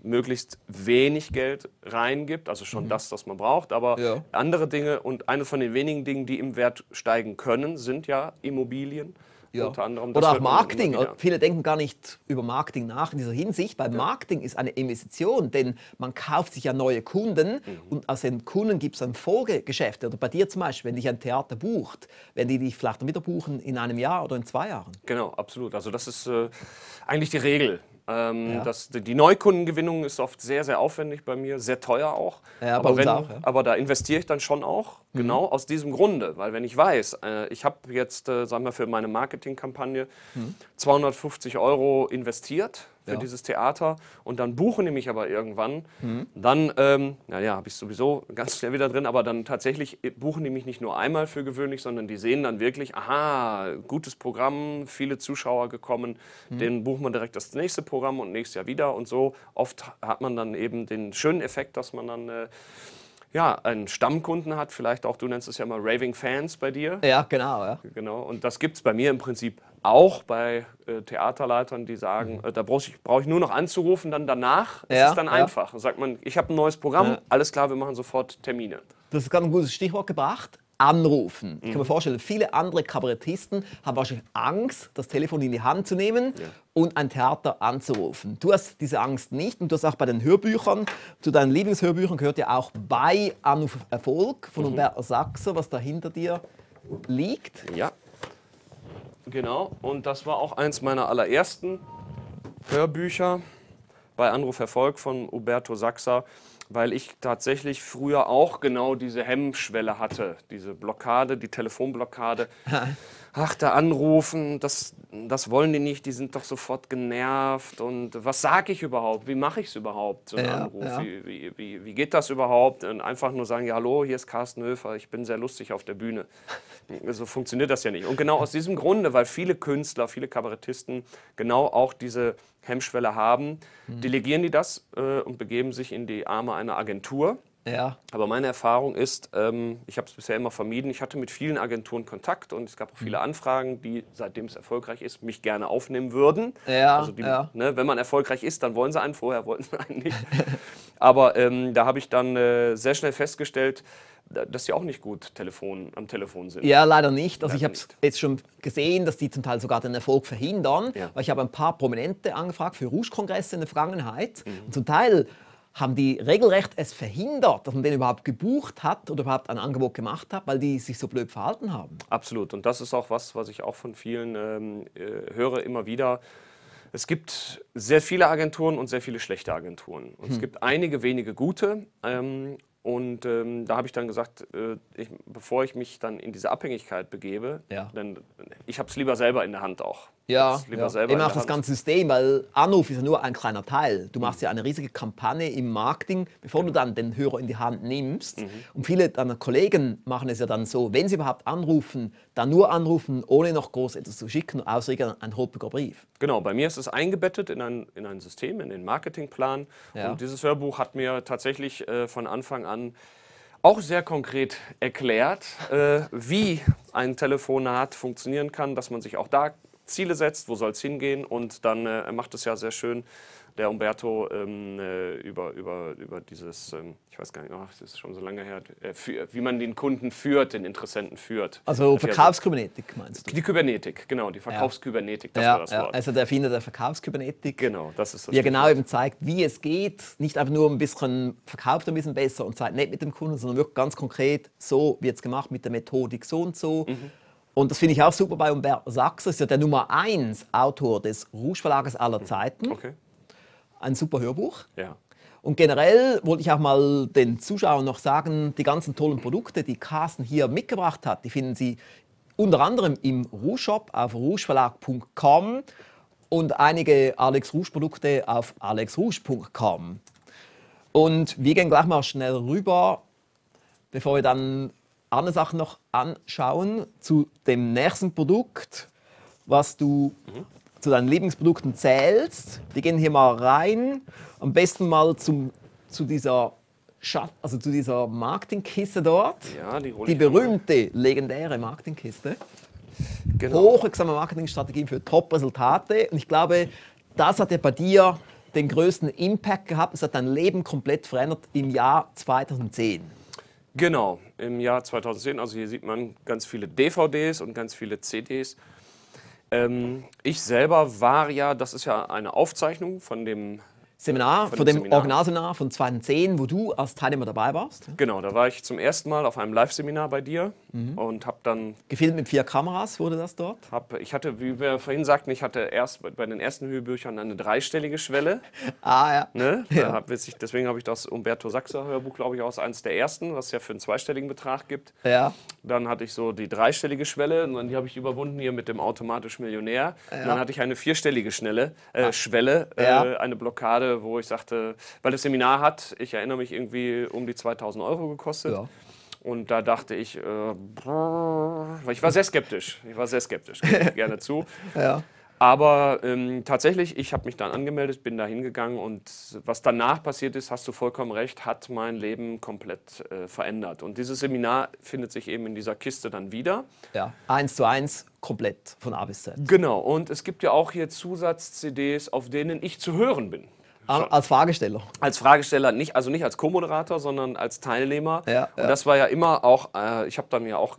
möglichst wenig Geld reingibt, also schon das, das man braucht, aber ja, andere Dinge, und eine von den wenigen Dingen, die im Wert steigen können, sind ja Immobilien, ja, unter anderem. Oder auch Marketing. Viele denken gar nicht über Marketing nach in dieser Hinsicht, weil ja, Marketing ist eine Investition, denn man kauft sich ja neue Kunden und aus den Kunden gibt es dann Folgegeschäfte. Oder bei dir zum Beispiel, wenn dich ein Theater bucht, wenn die dich vielleicht wieder buchen in einem Jahr oder in 2 Jahren. Genau, absolut. Also das ist eigentlich die Regel. Ja, das, die Neukundengewinnung ist oft sehr, sehr aufwendig bei mir, sehr teuer auch. Ja, aber da investiere ich dann schon auch, genau aus diesem Grunde. Weil wenn ich weiß, ich habe jetzt sagen wir für meine Marketingkampagne 250 € investiert für dieses Theater und dann buchen die mich aber irgendwann, dann naja, habe ich sowieso ganz schnell wieder drin, aber dann tatsächlich buchen die mich nicht nur einmal für gewöhnlich, sondern die sehen dann wirklich, aha, gutes Programm, viele Zuschauer gekommen, den buchen wir direkt das nächste Programm und nächstes Jahr wieder und so. Oft hat man dann eben den schönen Effekt, dass man dann ja, einen Stammkunden hat, vielleicht auch, du nennst es ja mal Raving Fans bei dir. Ja, genau. Ja. Genau. Und das gibt es bei mir im Prinzip auch bei Theaterleitern, die sagen, da brauche ich nur noch anzurufen, dann danach ist es dann einfach. Dann sagt man, ich habe ein neues Programm, alles klar, wir machen sofort Termine. Das ist gerade ein gutes Stichwort gebracht. Anrufen. Ich kann mir vorstellen, viele andere Kabarettisten haben wahrscheinlich Angst, das Telefon in die Hand zu nehmen und ein Theater anzurufen. Du hast diese Angst nicht und du hast auch bei den Hörbüchern, zu deinen Lieblingshörbüchern gehört ja auch Bei Anruf Erfolg von Umberto Saxer, was da hinter dir liegt. Ja, genau. Und das war auch eins meiner allerersten Hörbücher, Bei Anruf Erfolg von Umberto Saxer, weil ich tatsächlich früher auch genau diese Hemmschwelle hatte, diese Blockade, die Telefonblockade. Ach, da anrufen, das wollen die nicht, die sind doch sofort genervt und was sage ich überhaupt, wie mache ich es überhaupt, so einen Anruf, wie geht das überhaupt? Und einfach nur sagen, ja hallo, hier ist Carsten Höfer, ich bin sehr lustig auf der Bühne. So funktioniert das ja nicht. Und genau aus diesem Grunde, weil viele Künstler, viele Kabarettisten genau auch diese Hemmschwelle haben, delegieren die das und begeben sich in die Arme einer Agentur. Ja. Aber meine Erfahrung ist, ich habe es bisher immer vermieden, ich hatte mit vielen Agenturen Kontakt und es gab auch viele Anfragen, die, seitdem es erfolgreich ist, mich gerne aufnehmen würden. Ja, also die, ne, wenn man erfolgreich ist, dann wollen sie einen, vorher wollten sie einen nicht. Aber da habe ich dann sehr schnell festgestellt, dass die auch nicht gut am Telefon sind. Ja, leider nicht. Also ich habe es jetzt schon gesehen, dass die zum Teil sogar den Erfolg verhindern. Ja. Weil ich habe ein paar Prominente angefragt für Rusch-Kongresse in der Vergangenheit und zum Teil haben die regelrecht es verhindert, dass man den überhaupt gebucht hat oder überhaupt ein Angebot gemacht hat, weil die sich so blöd verhalten haben. Absolut. Und das ist auch was ich auch von vielen höre immer wieder. Es gibt sehr viele Agenturen und sehr viele schlechte Agenturen. Und es gibt einige wenige gute. Da habe ich dann gesagt, bevor ich mich dann in diese Abhängigkeit begebe, denn ich habe es lieber selber in der Hand auch. Ja, ich mache das ganze System, weil Anruf ist ja nur ein kleiner Teil. Du machst ja eine riesige Kampagne im Marketing, bevor du dann den Hörer in die Hand nimmst. Und viele deiner Kollegen machen es ja dann so, wenn sie überhaupt anrufen, dann nur anrufen, ohne noch groß etwas zu schicken, außer ein holpriger Brief. Genau, bei mir ist es eingebettet in ein System, in den Marketingplan. Ja. Und dieses Hörbuch hat mir tatsächlich von Anfang an auch sehr konkret erklärt, wie ein Telefonat funktionieren kann, dass man sich auch da Ziele setzt, wo soll es hingehen, und dann macht es ja sehr schön der Umberto über dieses, ich weiß gar nicht, das ist schon so lange her, wie man den Kunden führt, den Interessenten führt. Also Verkaufskybernetik meinst du? Die Kybernetik, genau, die Verkaufskybernetik, das war das Wort. Also der Erfinder der Verkaufskybernetik. Genau, das ist das. Ja, genau, eben zeigt, wie es geht, nicht einfach nur ein bisschen verkauft, ein bisschen besser und seid nett mit dem Kunden, sondern wirklich ganz konkret, so wird es gemacht mit der Methodik so und so. Und das finde ich auch super bei Umberto Saxer, ist ja der Nummer 1 Autor des Rusch-Verlages aller Zeiten. Okay. Ein super Hörbuch. Ja. Und generell wollte ich auch mal den Zuschauern noch sagen, die ganzen tollen Produkte, die Carsten hier mitgebracht hat, die finden Sie unter anderem im Rusch-Shop auf ruschverlag.com. und einige Alex-Rusch-Produkte auf alexrusch.com. Und wir gehen gleich mal schnell rüber, bevor wir dann andere Sachen noch anschauen, zu dem nächsten Produkt, was du zu deinen Lieblingsprodukten zählst. Wir gehen hier mal rein, am besten mal zu dieser Marketingkiste dort, ja, die berühmte, legendäre Marketingkiste. Genau. Hochwirksame Marketingstrategien für Top-Resultate. Und ich glaube, das hat ja bei dir den größten Impact gehabt. Es hat dein Leben komplett verändert im Jahr 2010. Genau, im Jahr 2010. Also hier sieht man ganz viele DVDs und ganz viele CDs. Ich selber war ja, das ist ja eine Aufzeichnung von dem Seminar, von dem Originalseminar von 2010, wo du als Teilnehmer dabei warst. Genau, da war ich zum ersten Mal auf einem Live-Seminar bei dir und habe dann... Gefilmt mit 4 Kameras wurde das dort? Ich hatte, wie wir vorhin sagten, ich hatte erst bei den ersten Hörbüchern eine 3-stellige Schwelle. Ah ja. Ne? Ja. Deswegen habe ich das Umberto Saxer Hörbuch, glaube ich, aus eines der ersten, was es ja für einen 2-stelligen Betrag gibt. Ja. Dann hatte ich so die 3-stellige Schwelle und dann die habe ich überwunden hier mit dem Automatisch Millionär. Ja. Und dann hatte ich eine 4-stellige Schwelle, ja, eine Blockade, wo ich sagte, weil das Seminar hat, ich erinnere mich, irgendwie um die 2.000 € gekostet. Ja. Und da dachte ich, weil ich war sehr skeptisch, gebe ich gerne zu. Ja. Aber tatsächlich, ich habe mich dann angemeldet, bin da hingegangen und was danach passiert ist, hast du vollkommen recht, hat mein Leben komplett verändert. Und dieses Seminar findet sich eben in dieser Kiste dann wieder. Ja, 1:1, komplett von A bis Z. Genau, und es gibt ja auch hier Zusatz-CDs, auf denen ich zu hören bin. Als Fragesteller? Als Fragesteller, nicht als Co-Moderator, sondern als Teilnehmer. Ja, ja. Und das war ja immer auch, ich habe dann ja auch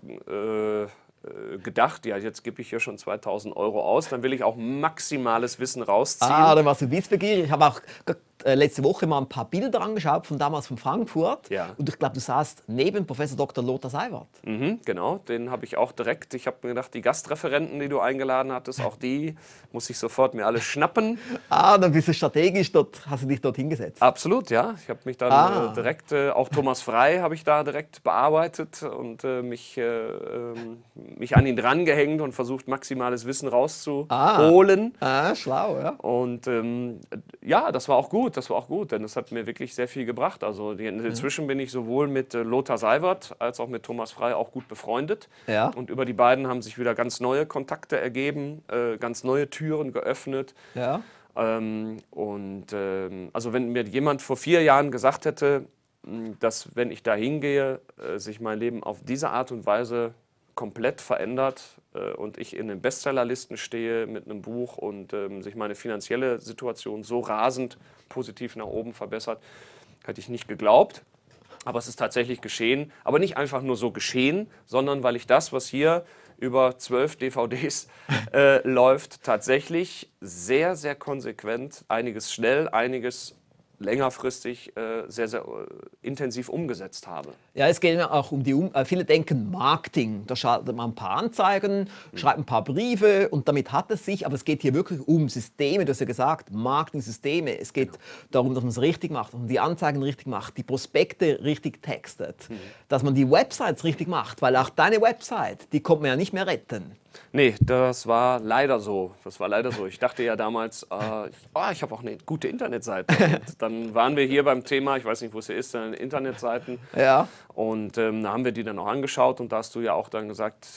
gedacht, ja, jetzt gebe ich hier schon 2.000 € aus, dann will ich auch maximales Wissen rausziehen. Ah, dann warst du wissbegierig. Ich habe auch letzte Woche mal ein paar Bilder angeschaut von damals von Frankfurt. Ja. Und ich glaube, du saßt neben Professor Dr. Lothar Seiwert. Mhm, genau, den habe ich auch direkt. Ich habe mir gedacht, die Gastreferenten, die du eingeladen hattest, auch die muss ich sofort mir alle schnappen. Ah, dann bist du strategisch dort, hast du dich dort hingesetzt. Absolut, ja. Ich habe mich dann direkt, auch Thomas Frey habe ich da direkt bearbeitet und mich an ihn drangehängt und versucht, maximales Wissen rauszuholen. Ah, schlau, ja. Und ja, das war auch gut, denn das hat mir wirklich sehr viel gebracht. Also inzwischen bin ich sowohl mit Lothar Seiwert als auch mit Thomas Frey auch gut befreundet. Ja. Und über die beiden haben sich wieder ganz neue Kontakte ergeben, ganz neue Türen geöffnet. Ja. Also wenn mir jemand vor 4 Jahren gesagt hätte, dass wenn ich da hingehe, sich mein Leben auf diese Art und Weise komplett verändert und ich in den Bestsellerlisten stehe mit einem Buch und sich meine finanzielle Situation so rasend positiv nach oben verbessert, hätte ich nicht geglaubt. Aber es ist tatsächlich geschehen. Aber nicht einfach nur so geschehen, sondern weil ich das, was hier über 12 DVDs läuft, tatsächlich sehr, sehr konsequent, einiges schnell, einiges längerfristig sehr, sehr intensiv umgesetzt habe. Ja, es geht ja auch um die viele denken Marketing, da schaltet man ein paar Anzeigen, schreibt ein paar Briefe und damit hat es sich, aber es geht hier wirklich um Systeme, du hast ja gesagt, Marketing-Systeme. Es geht darum, dass man es richtig macht, dass man die Anzeigen richtig macht, die Prospekte richtig textet, dass man die Websites richtig macht, weil auch deine Website, die kommt man ja nicht mehr retten. Nee, das war leider so. Ich dachte ja damals, ich habe auch eine gute Internetseite. Und dann waren wir hier beim Thema, ich weiß nicht, wo es hier ist, Internetseiten. Ja. Und da haben wir die dann auch angeschaut und da hast du ja auch dann gesagt,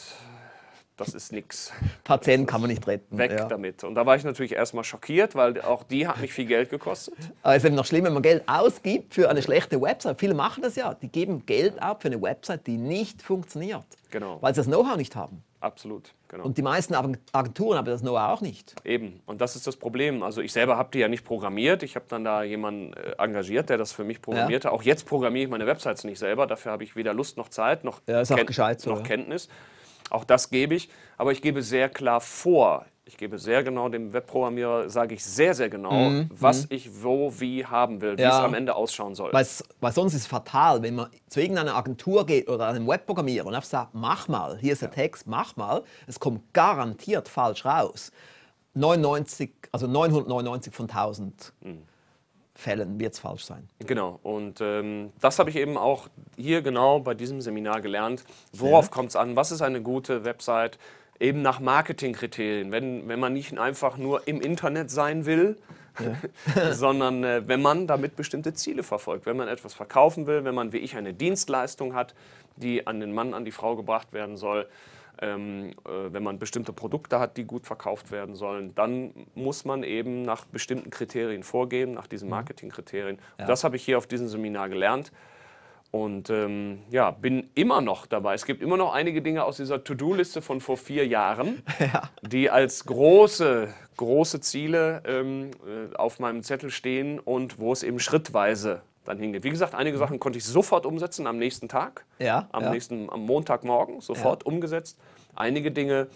das ist nix. Patienten kann man nicht retten. Weg damit. Und da war ich natürlich erstmal schockiert, weil auch die hat mich viel Geld gekostet. Aber es ist eben noch schlimm, wenn man Geld ausgibt für eine schlechte Website. Viele machen das ja, die geben Geld ab für eine Website, die nicht funktioniert. Genau. Weil sie das Know-how nicht haben. Absolut, genau. Und die meisten Agenturen haben das Know-how auch nicht. Eben, und das ist das Problem. Also ich selber habe die ja nicht programmiert. Ich habe dann da jemanden engagiert, der das für mich programmierte. Ja. Auch jetzt programmiere ich meine Websites nicht selber. Dafür habe ich weder Lust noch Zeit, noch Kenntnis. Auch das gebe ich. Aber ich gebe sehr klar vor. Ich gebe sehr genau dem Webprogrammierer, sage ich sehr, sehr genau, was ich wo, wie haben will, wie es am Ende ausschauen soll. Weil sonst ist es fatal, wenn man zu irgendeiner Agentur geht oder einem Webprogrammierer und einfach sagt, mach mal, hier ist der Text, mach mal. Es kommt garantiert falsch raus. 999 von 1000 Fällen wird es falsch sein. Genau, und das habe ich eben auch hier genau bei diesem Seminar gelernt. Worauf kommt es an? Was ist eine gute Website? eben nach Marketingkriterien. Wenn man nicht einfach nur im Internet sein will, ja. sondern wenn man damit bestimmte Ziele verfolgt, wenn man etwas verkaufen will, wenn man wie ich eine Dienstleistung hat, die an den Mann, an die Frau gebracht werden soll, wenn man bestimmte Produkte hat, die gut verkauft werden sollen, dann muss man eben nach bestimmten Kriterien vorgehen, nach diesen Marketingkriterien. Ja. Das habe ich hier auf diesem Seminar gelernt. Und ja, bin immer noch dabei. Es gibt immer noch einige Dinge aus dieser To-Do-Liste von vor 4 Jahren, ja. die als große Ziele auf meinem Zettel stehen und wo es eben schrittweise dann hingeht. Wie gesagt, einige Sachen konnte ich sofort umsetzen am nächsten Tag, ja, am Montagmorgen, sofort umgesetzt. Einige Dinge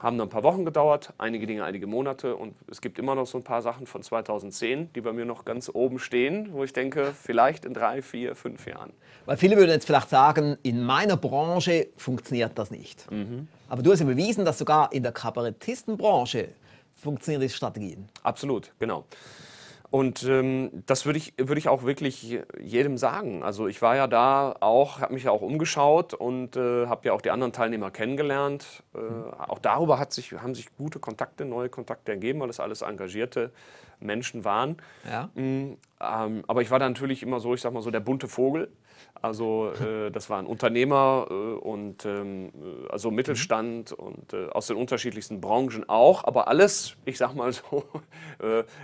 haben dann ein paar Wochen gedauert, einige Dinge einige Monate, und es gibt immer noch so ein paar Sachen von 2010, die bei mir noch ganz oben stehen, wo ich denke, vielleicht in 3, 4, 5 Jahren. Weil viele würden jetzt vielleicht sagen, in meiner Branche funktioniert das nicht. Mhm. Aber du hast ja bewiesen, dass sogar in der Kabarettistenbranche funktionieren diese Strategien. Absolut, genau. Und das würde ich auch wirklich jedem sagen. Also ich war ja da auch, habe mich ja auch umgeschaut und habe ja auch die anderen Teilnehmer kennengelernt. Auch darüber haben sich gute Kontakte, neue Kontakte ergeben, weil das alles engagierte Menschen waren. Ja. Aber ich war da natürlich immer so, ich sag mal so, der bunte Vogel. Also das waren Unternehmer und also Mittelstand und aus den unterschiedlichsten Branchen auch. Aber alles, ich sag mal so,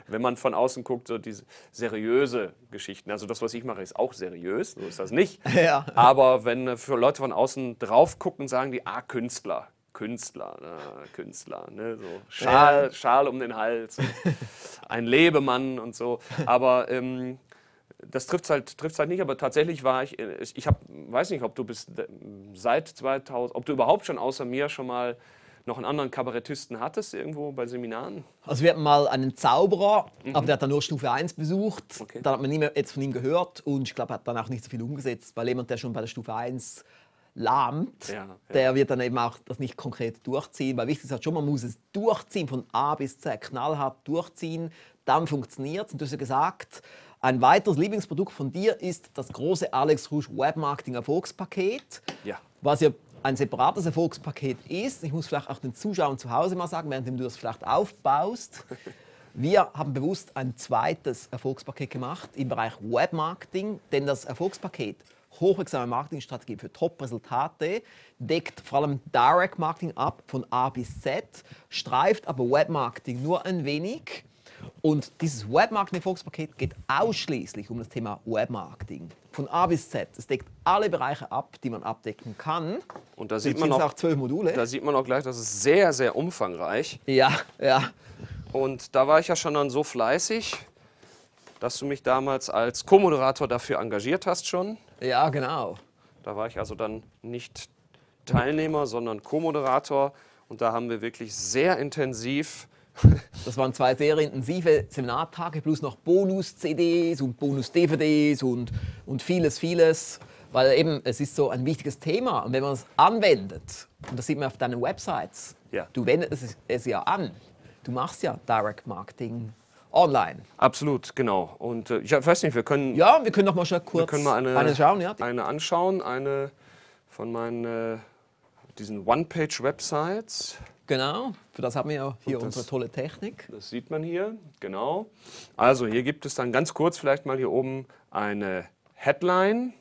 wenn man von außen guckt, so diese seriöse Geschichten. Also das, was ich mache, ist auch seriös, so ist das nicht. Ja. Aber wenn für Leute von außen drauf gucken, sagen die, ah, Künstler, ne? So Schal um den Hals, ein Lebemann und so. Aber das trifft's halt nicht, aber tatsächlich war ich weiß nicht, ob du bis seit 2000, ob du überhaupt schon außer mir schon mal noch einen anderen Kabarettisten hattest, irgendwo bei Seminaren? Also wir hatten mal einen Zauberer, aber der hat dann nur Stufe 1 besucht, okay. Dann hat man nie mehr von ihm gehört und ich glaube, er hat dann auch nicht so viel umgesetzt, weil jemand, der schon bei der Stufe 1 lahmt, der wird dann eben auch das nicht konkret durchziehen, weil wichtig ist halt schon, man muss es durchziehen, von A bis Z, knallhart durchziehen, dann funktioniert es. Und du hast ja gesagt, ein weiteres Lieblingsprodukt von dir ist das große Alex Rusch Webmarketing-Erfolgspaket, was ja ein separates Erfolgspaket ist. Ich muss vielleicht auch den Zuschauern zu Hause mal sagen, während du das vielleicht aufbaust. Wir haben bewusst ein zweites Erfolgspaket gemacht im Bereich Webmarketing, denn das Erfolgspaket Hochwirksame Marketingstrategie für Top-Resultate deckt vor allem Direct Marketing ab von A bis Z, streift aber Webmarketing nur ein wenig. Und dieses Webmarketing-Erfolgspaket geht ausschließlich um das Thema Webmarketing. Von A bis Z. Es deckt alle Bereiche ab, die man abdecken kann. Und da sieht man auch 12 Module. Da sieht man auch gleich, das ist sehr, sehr umfangreich. Ja, ja. Und da war ich ja schon dann so fleißig, dass du mich damals als Co-Moderator dafür engagiert hast schon. Ja, genau. Da war ich also dann nicht Teilnehmer, sondern Co-Moderator. Und da haben wir wirklich sehr intensiv... Das waren 2 sehr intensive Seminartage plus noch Bonus-CDs und Bonus-DVDs und vieles, weil eben es ist so ein wichtiges Thema und wenn man es anwendet, und das sieht man auf deinen Websites, du wendest es ja an, du machst ja Direct Marketing online. Absolut, genau. Und ich weiß nicht, wir können... Ja, wir können noch mal schon kurz eine schauen. Ja, eine anschauen, eine von meinen diesen One-Page-Websites. Genau, für das haben wir ja hier unsere tolle Technik. Das sieht man hier, genau. Also hier gibt es dann ganz kurz vielleicht mal hier oben eine Headline,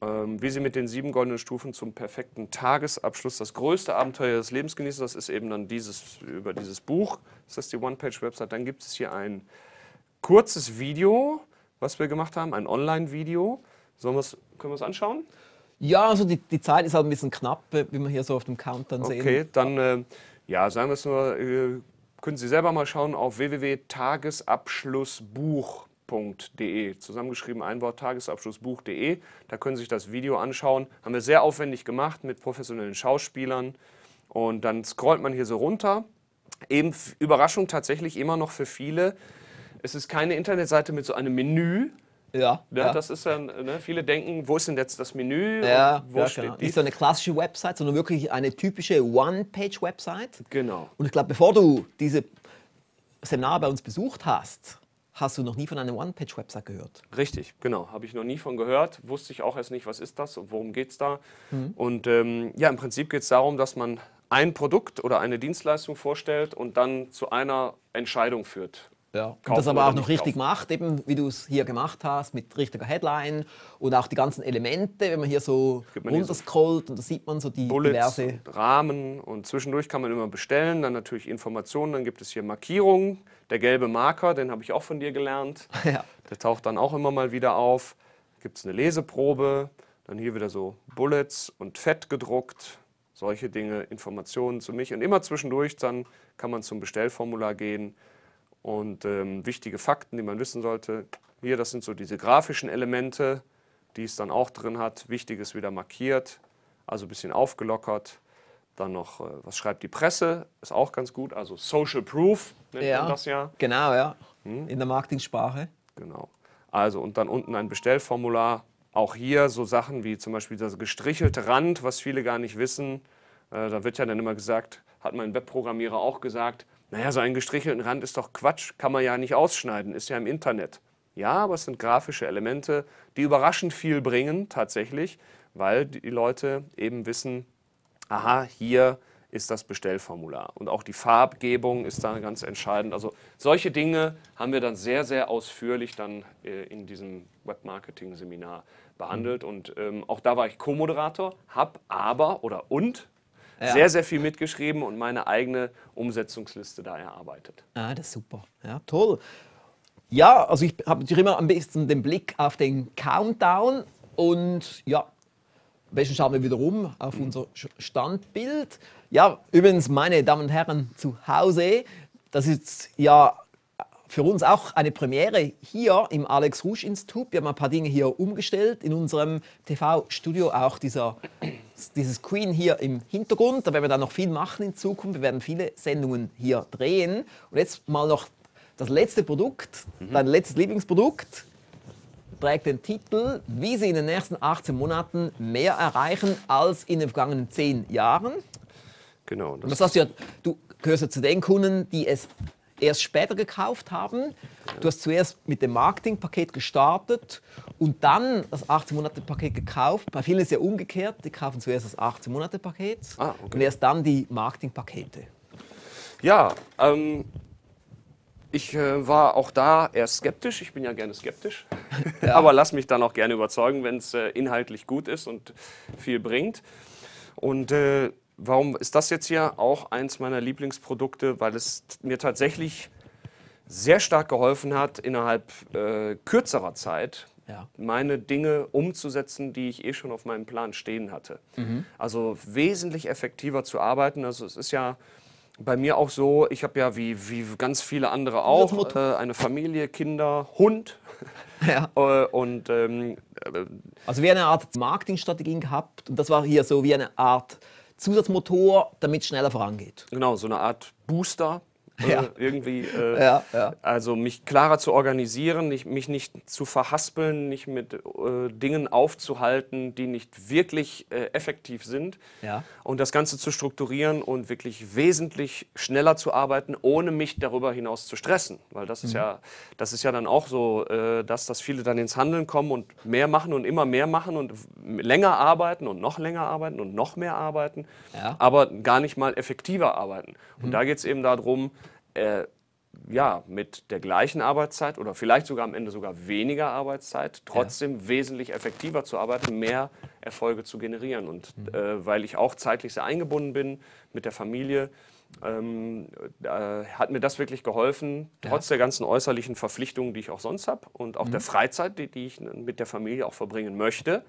wie Sie mit den 7 goldenen Stufen zum perfekten Tagesabschluss das größte Abenteuer des Lebens genießen. Das ist eben dann über dieses Buch, das ist die One-Page-Website. Dann gibt es hier ein kurzes Video, was wir gemacht haben, ein Online-Video. Können wir es anschauen? Ja, also die Zeit ist halt ein bisschen knapp, wie man hier so auf dem Countdown sehen. Okay, dann sagen wir es nur, können Sie selber mal schauen auf www.tagesabschlussbuch.de. Zusammengeschrieben, ein Wort, tagesabschlussbuch.de. Da können Sie sich das Video anschauen. Haben wir sehr aufwendig gemacht mit professionellen Schauspielern. Und dann scrollt man hier so runter. Eben Überraschung tatsächlich immer noch für viele. Es ist keine Internetseite mit so einem Menü. Ja, das ist dann, ne, viele denken, wo ist denn jetzt das Menü? Ja, wo steht genau. Nicht so eine klassische Website, sondern wirklich eine typische One-Page-Website. Genau. Und ich glaube, bevor du diese Seminar bei uns besucht hast, hast du noch nie von einer One-Page-Website gehört? Richtig, genau. Habe ich noch nie von gehört. Wusste ich auch erst nicht, was ist das und worum geht es da. Und im Prinzip geht es darum, dass man ein Produkt oder eine Dienstleistung vorstellt und dann zu einer Entscheidung führt. Ja. Und das aber auch noch richtig macht, eben wie du es hier gemacht hast, mit richtiger Headline und auch die ganzen Elemente, wenn man hier so runterscrollt und da sieht man so die Bullets, diverse Rahmen und zwischendurch kann man immer bestellen, dann natürlich Informationen, dann gibt es hier Markierungen, der gelbe Marker, den habe ich auch von dir gelernt, ja. Der taucht dann auch immer mal wieder auf, gibt es eine Leseprobe, dann hier wieder so Bullets und fett gedruckt, solche Dinge, Informationen zu mich und immer zwischendurch, dann kann man zum Bestellformular gehen. Und wichtige Fakten, die man wissen sollte, hier, das sind so diese grafischen Elemente, die es dann auch drin hat. Wichtiges wieder markiert, also ein bisschen aufgelockert. Dann noch, was schreibt die Presse, ist auch ganz gut, also Social Proof nennt man das ja. Genau, ja, in der Marketingsprache. Genau, also und dann unten ein Bestellformular. Auch hier so Sachen wie zum Beispiel das gestrichelte Rand, was viele gar nicht wissen. Da wird ja dann immer gesagt, hat mein Webprogrammierer auch gesagt, naja, so einen gestrichelten Rand ist doch Quatsch, kann man ja nicht ausschneiden, ist ja im Internet. Ja, aber es sind grafische Elemente, die überraschend viel bringen tatsächlich, weil die Leute eben wissen, aha, hier ist das Bestellformular. Und auch die Farbgebung ist da ganz entscheidend. Also solche Dinge haben wir dann sehr, sehr ausführlich dann in diesem Webmarketing-Seminar behandelt. Und auch da war ich Co-Moderator, habe aber oder und sehr, sehr viel mitgeschrieben und meine eigene Umsetzungsliste da erarbeitet. Ah, das ist super. Ja, toll. Ja, also ich habe natürlich immer ein bisschen den Blick auf den Countdown und ja, am besten schauen wir wieder rum auf unser Standbild. Ja, übrigens, meine Damen und Herren zu Hause, das ist ja für uns auch eine Premiere hier im Alex-Rusch-Institut. Wir haben ein paar Dinge hier umgestellt, in unserem TV-Studio auch dieses Queen hier im Hintergrund. Da werden wir dann noch viel machen in Zukunft. Wir werden viele Sendungen hier drehen. Und jetzt mal noch das letzte Produkt, dein letztes Lieblingsprodukt. Trägt den Titel, wie Sie in den nächsten 18 Monaten mehr erreichen als in den vergangenen 10 Jahren. Genau. Das hast du gehörst ja zu den Kunden, die es erst später gekauft haben. Du hast zuerst mit dem Marketingpaket gestartet und dann das 18-Monate-Paket gekauft. Bei vielen ist ja umgekehrt, die kaufen zuerst das 18-Monate-Paket und erst dann die Marketingpakete. Ja, ich war auch da eher skeptisch. Ich bin ja gerne skeptisch, aber lass mich dann auch gerne überzeugen, wenn es inhaltlich gut ist und viel bringt. Und warum ist das jetzt hier auch eins meiner Lieblingsprodukte? Weil es mir tatsächlich sehr stark geholfen hat, innerhalb kürzerer Zeit meine Dinge umzusetzen, die ich eh schon auf meinem Plan stehen hatte. Also wesentlich effektiver zu arbeiten. Also es ist ja bei mir auch so, ich habe ja wie ganz viele andere auch eine Familie, Kinder, Hund. Und, also wie eine Art Marketingstrategie gehabt. Und das war hier so wie eine Art Zusatzmotor, damit es schneller vorangeht. Genau, so eine Art Booster. Irgendwie, also mich klarer zu organisieren, mich nicht zu verhaspeln, nicht mit Dingen aufzuhalten, die nicht wirklich effektiv sind. Und das Ganze zu strukturieren und wirklich wesentlich schneller zu arbeiten, ohne mich darüber hinaus zu stressen. Weil das ist ja, dann auch so, dass viele dann ins Handeln kommen und mehr machen und immer mehr machen und länger arbeiten und noch länger arbeiten und noch mehr arbeiten, aber gar nicht mal effektiver arbeiten. Und da geht es eben darum, mit der gleichen Arbeitszeit oder vielleicht sogar am Ende sogar weniger Arbeitszeit trotzdem wesentlich effektiver zu arbeiten, mehr Erfolge zu generieren. Und weil ich auch zeitlich sehr eingebunden bin mit der Familie, hat mir das wirklich geholfen, trotz der ganzen äußerlichen Verpflichtungen, die ich auch sonst habe und auch der Freizeit, die ich mit der Familie auch verbringen möchte,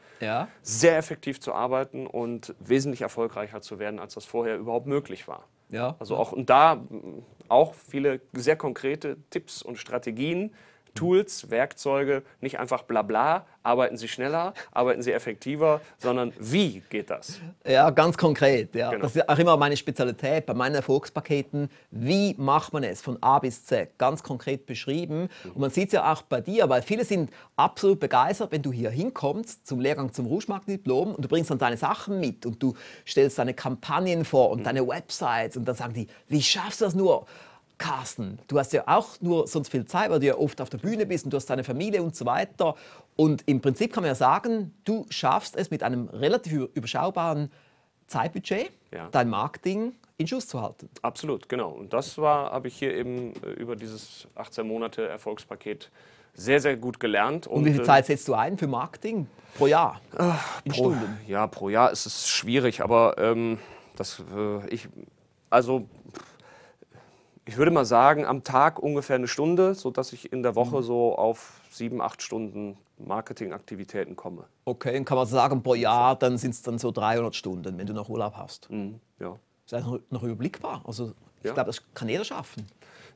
sehr effektiv zu arbeiten und wesentlich erfolgreicher zu werden, als das vorher überhaupt möglich war. Also auch und da auch viele sehr konkrete Tipps und Strategien, Tools, Werkzeuge, nicht einfach Blabla, arbeiten Sie schneller, arbeiten Sie effektiver, sondern wie geht das? Ja, ganz konkret. Ja. Genau. Das ist auch immer meine Spezialität bei meinen Erfolgspaketen. Wie macht man es von A bis Z? Ganz konkret beschrieben. Und man sieht es ja auch bei dir, weil viele sind absolut begeistert, wenn du hier hinkommst zum Lehrgang zum Rusch-Marketing-Diplom und du bringst dann deine Sachen mit und du stellst deine Kampagnen vor und deine Websites und dann sagen die, wie schaffst du das nur? Carsten, du hast ja auch nur sonst viel Zeit, weil du ja oft auf der Bühne bist und du hast deine Familie und so weiter. Und im Prinzip kann man ja sagen, du schaffst es mit einem relativ überschaubaren Zeitbudget ja, dein Marketing in Schuss zu halten. Absolut, genau. Und das habe ich hier eben über dieses 18 Monate Erfolgspaket sehr, sehr gut gelernt. Und wie viel Zeit setzt du ein für Marketing pro Jahr? Stunden? Ja, pro Jahr ist es schwierig, aber ich würde mal sagen, am Tag ungefähr eine Stunde, sodass ich in der Woche so auf 7-8 Stunden Marketingaktivitäten komme. Okay, und kann man sagen, pro Jahr, dann sind es dann so 300 Stunden, wenn du noch Urlaub hast. Mhm, ja. Das ist einfach noch überblickbar. Also ich glaube, das kann jeder schaffen.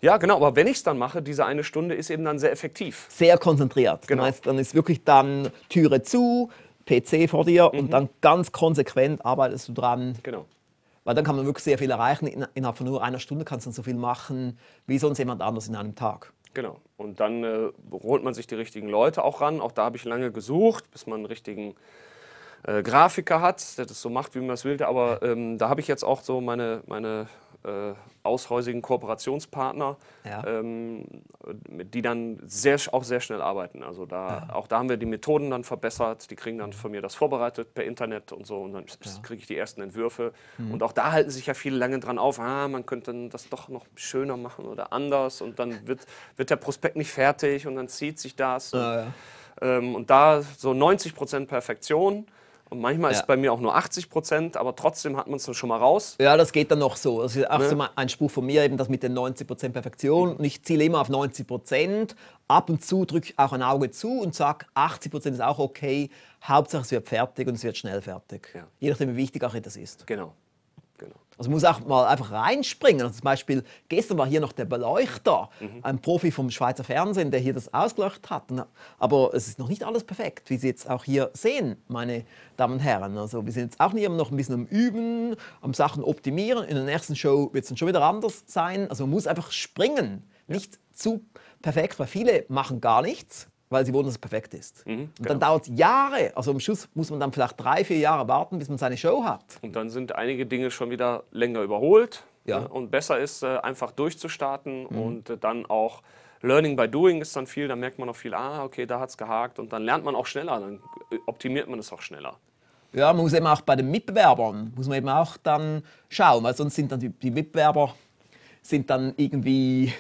Ja, genau. Aber wenn ich es dann mache, diese eine Stunde ist eben dann sehr effektiv. Sehr konzentriert. Genau. Du meinst, dann ist wirklich dann Türe zu, PC vor dir und dann ganz konsequent arbeitest du dran. Genau. Weil dann kann man wirklich sehr viel erreichen. Innerhalb von nur einer Stunde kannst du so viel machen, wie sonst jemand anders in einem Tag. Genau. Und dann holt man sich die richtigen Leute auch ran. Auch da habe ich lange gesucht, bis man einen richtigen Grafiker hat, der das so macht, wie man das will. Aber da habe ich jetzt auch so meine aushäusigen Kooperationspartner, die dann auch sehr schnell arbeiten. Also auch da haben wir die Methoden dann verbessert. Die kriegen dann von mir das vorbereitet per Internet und so. Und dann kriege ich die ersten Entwürfe. Mhm. Und auch da halten sich ja viele lange dran auf. Man könnte das doch noch schöner machen oder anders. Und dann wird der Prospekt nicht fertig und dann zieht sich das. Und da so 90% Perfektion. Und manchmal ist es bei mir auch nur 80%, aber trotzdem hat man es dann schon mal raus. Ja, das geht dann noch so. Das ist auch so ein Spruch von mir, eben das mit den 90% Perfektion. Und ich ziele immer auf 90%. Ab und zu drücke ich auch ein Auge zu und sage, 80% ist auch okay. Hauptsache, es wird fertig und es wird schnell fertig. Ja. Je nachdem, wie wichtig auch etwas ist. Genau. Also man muss auch mal einfach reinspringen. Also zum Beispiel, gestern war hier noch der Beleuchter, ein Profi vom Schweizer Fernsehen, der hier das ausgeleuchtet hat. Aber es ist noch nicht alles perfekt, wie Sie jetzt auch hier sehen, meine Damen und Herren. Also wir sind jetzt auch noch ein bisschen am Üben, am Sachen optimieren. In der nächsten Show wird es dann schon wieder anders sein. Also man muss einfach springen, nicht zu perfekt, weil viele machen gar nichts, weil sie wollen, dass es perfekt ist. Und dann dauert es Jahre. Also am Schluss muss man dann vielleicht 3-4 Jahre warten, bis man seine Show hat. Und dann sind einige Dinge schon wieder länger überholt. Ja. Und besser ist, einfach durchzustarten und dann auch Learning by Doing ist dann viel. Da merkt man auch viel, okay, da hat es gehakt. Und dann lernt man auch schneller, dann optimiert man es auch schneller. Ja, man muss eben auch bei den Mitbewerbern, muss man eben auch dann schauen, weil sonst sind dann die Mitbewerber sind dann irgendwie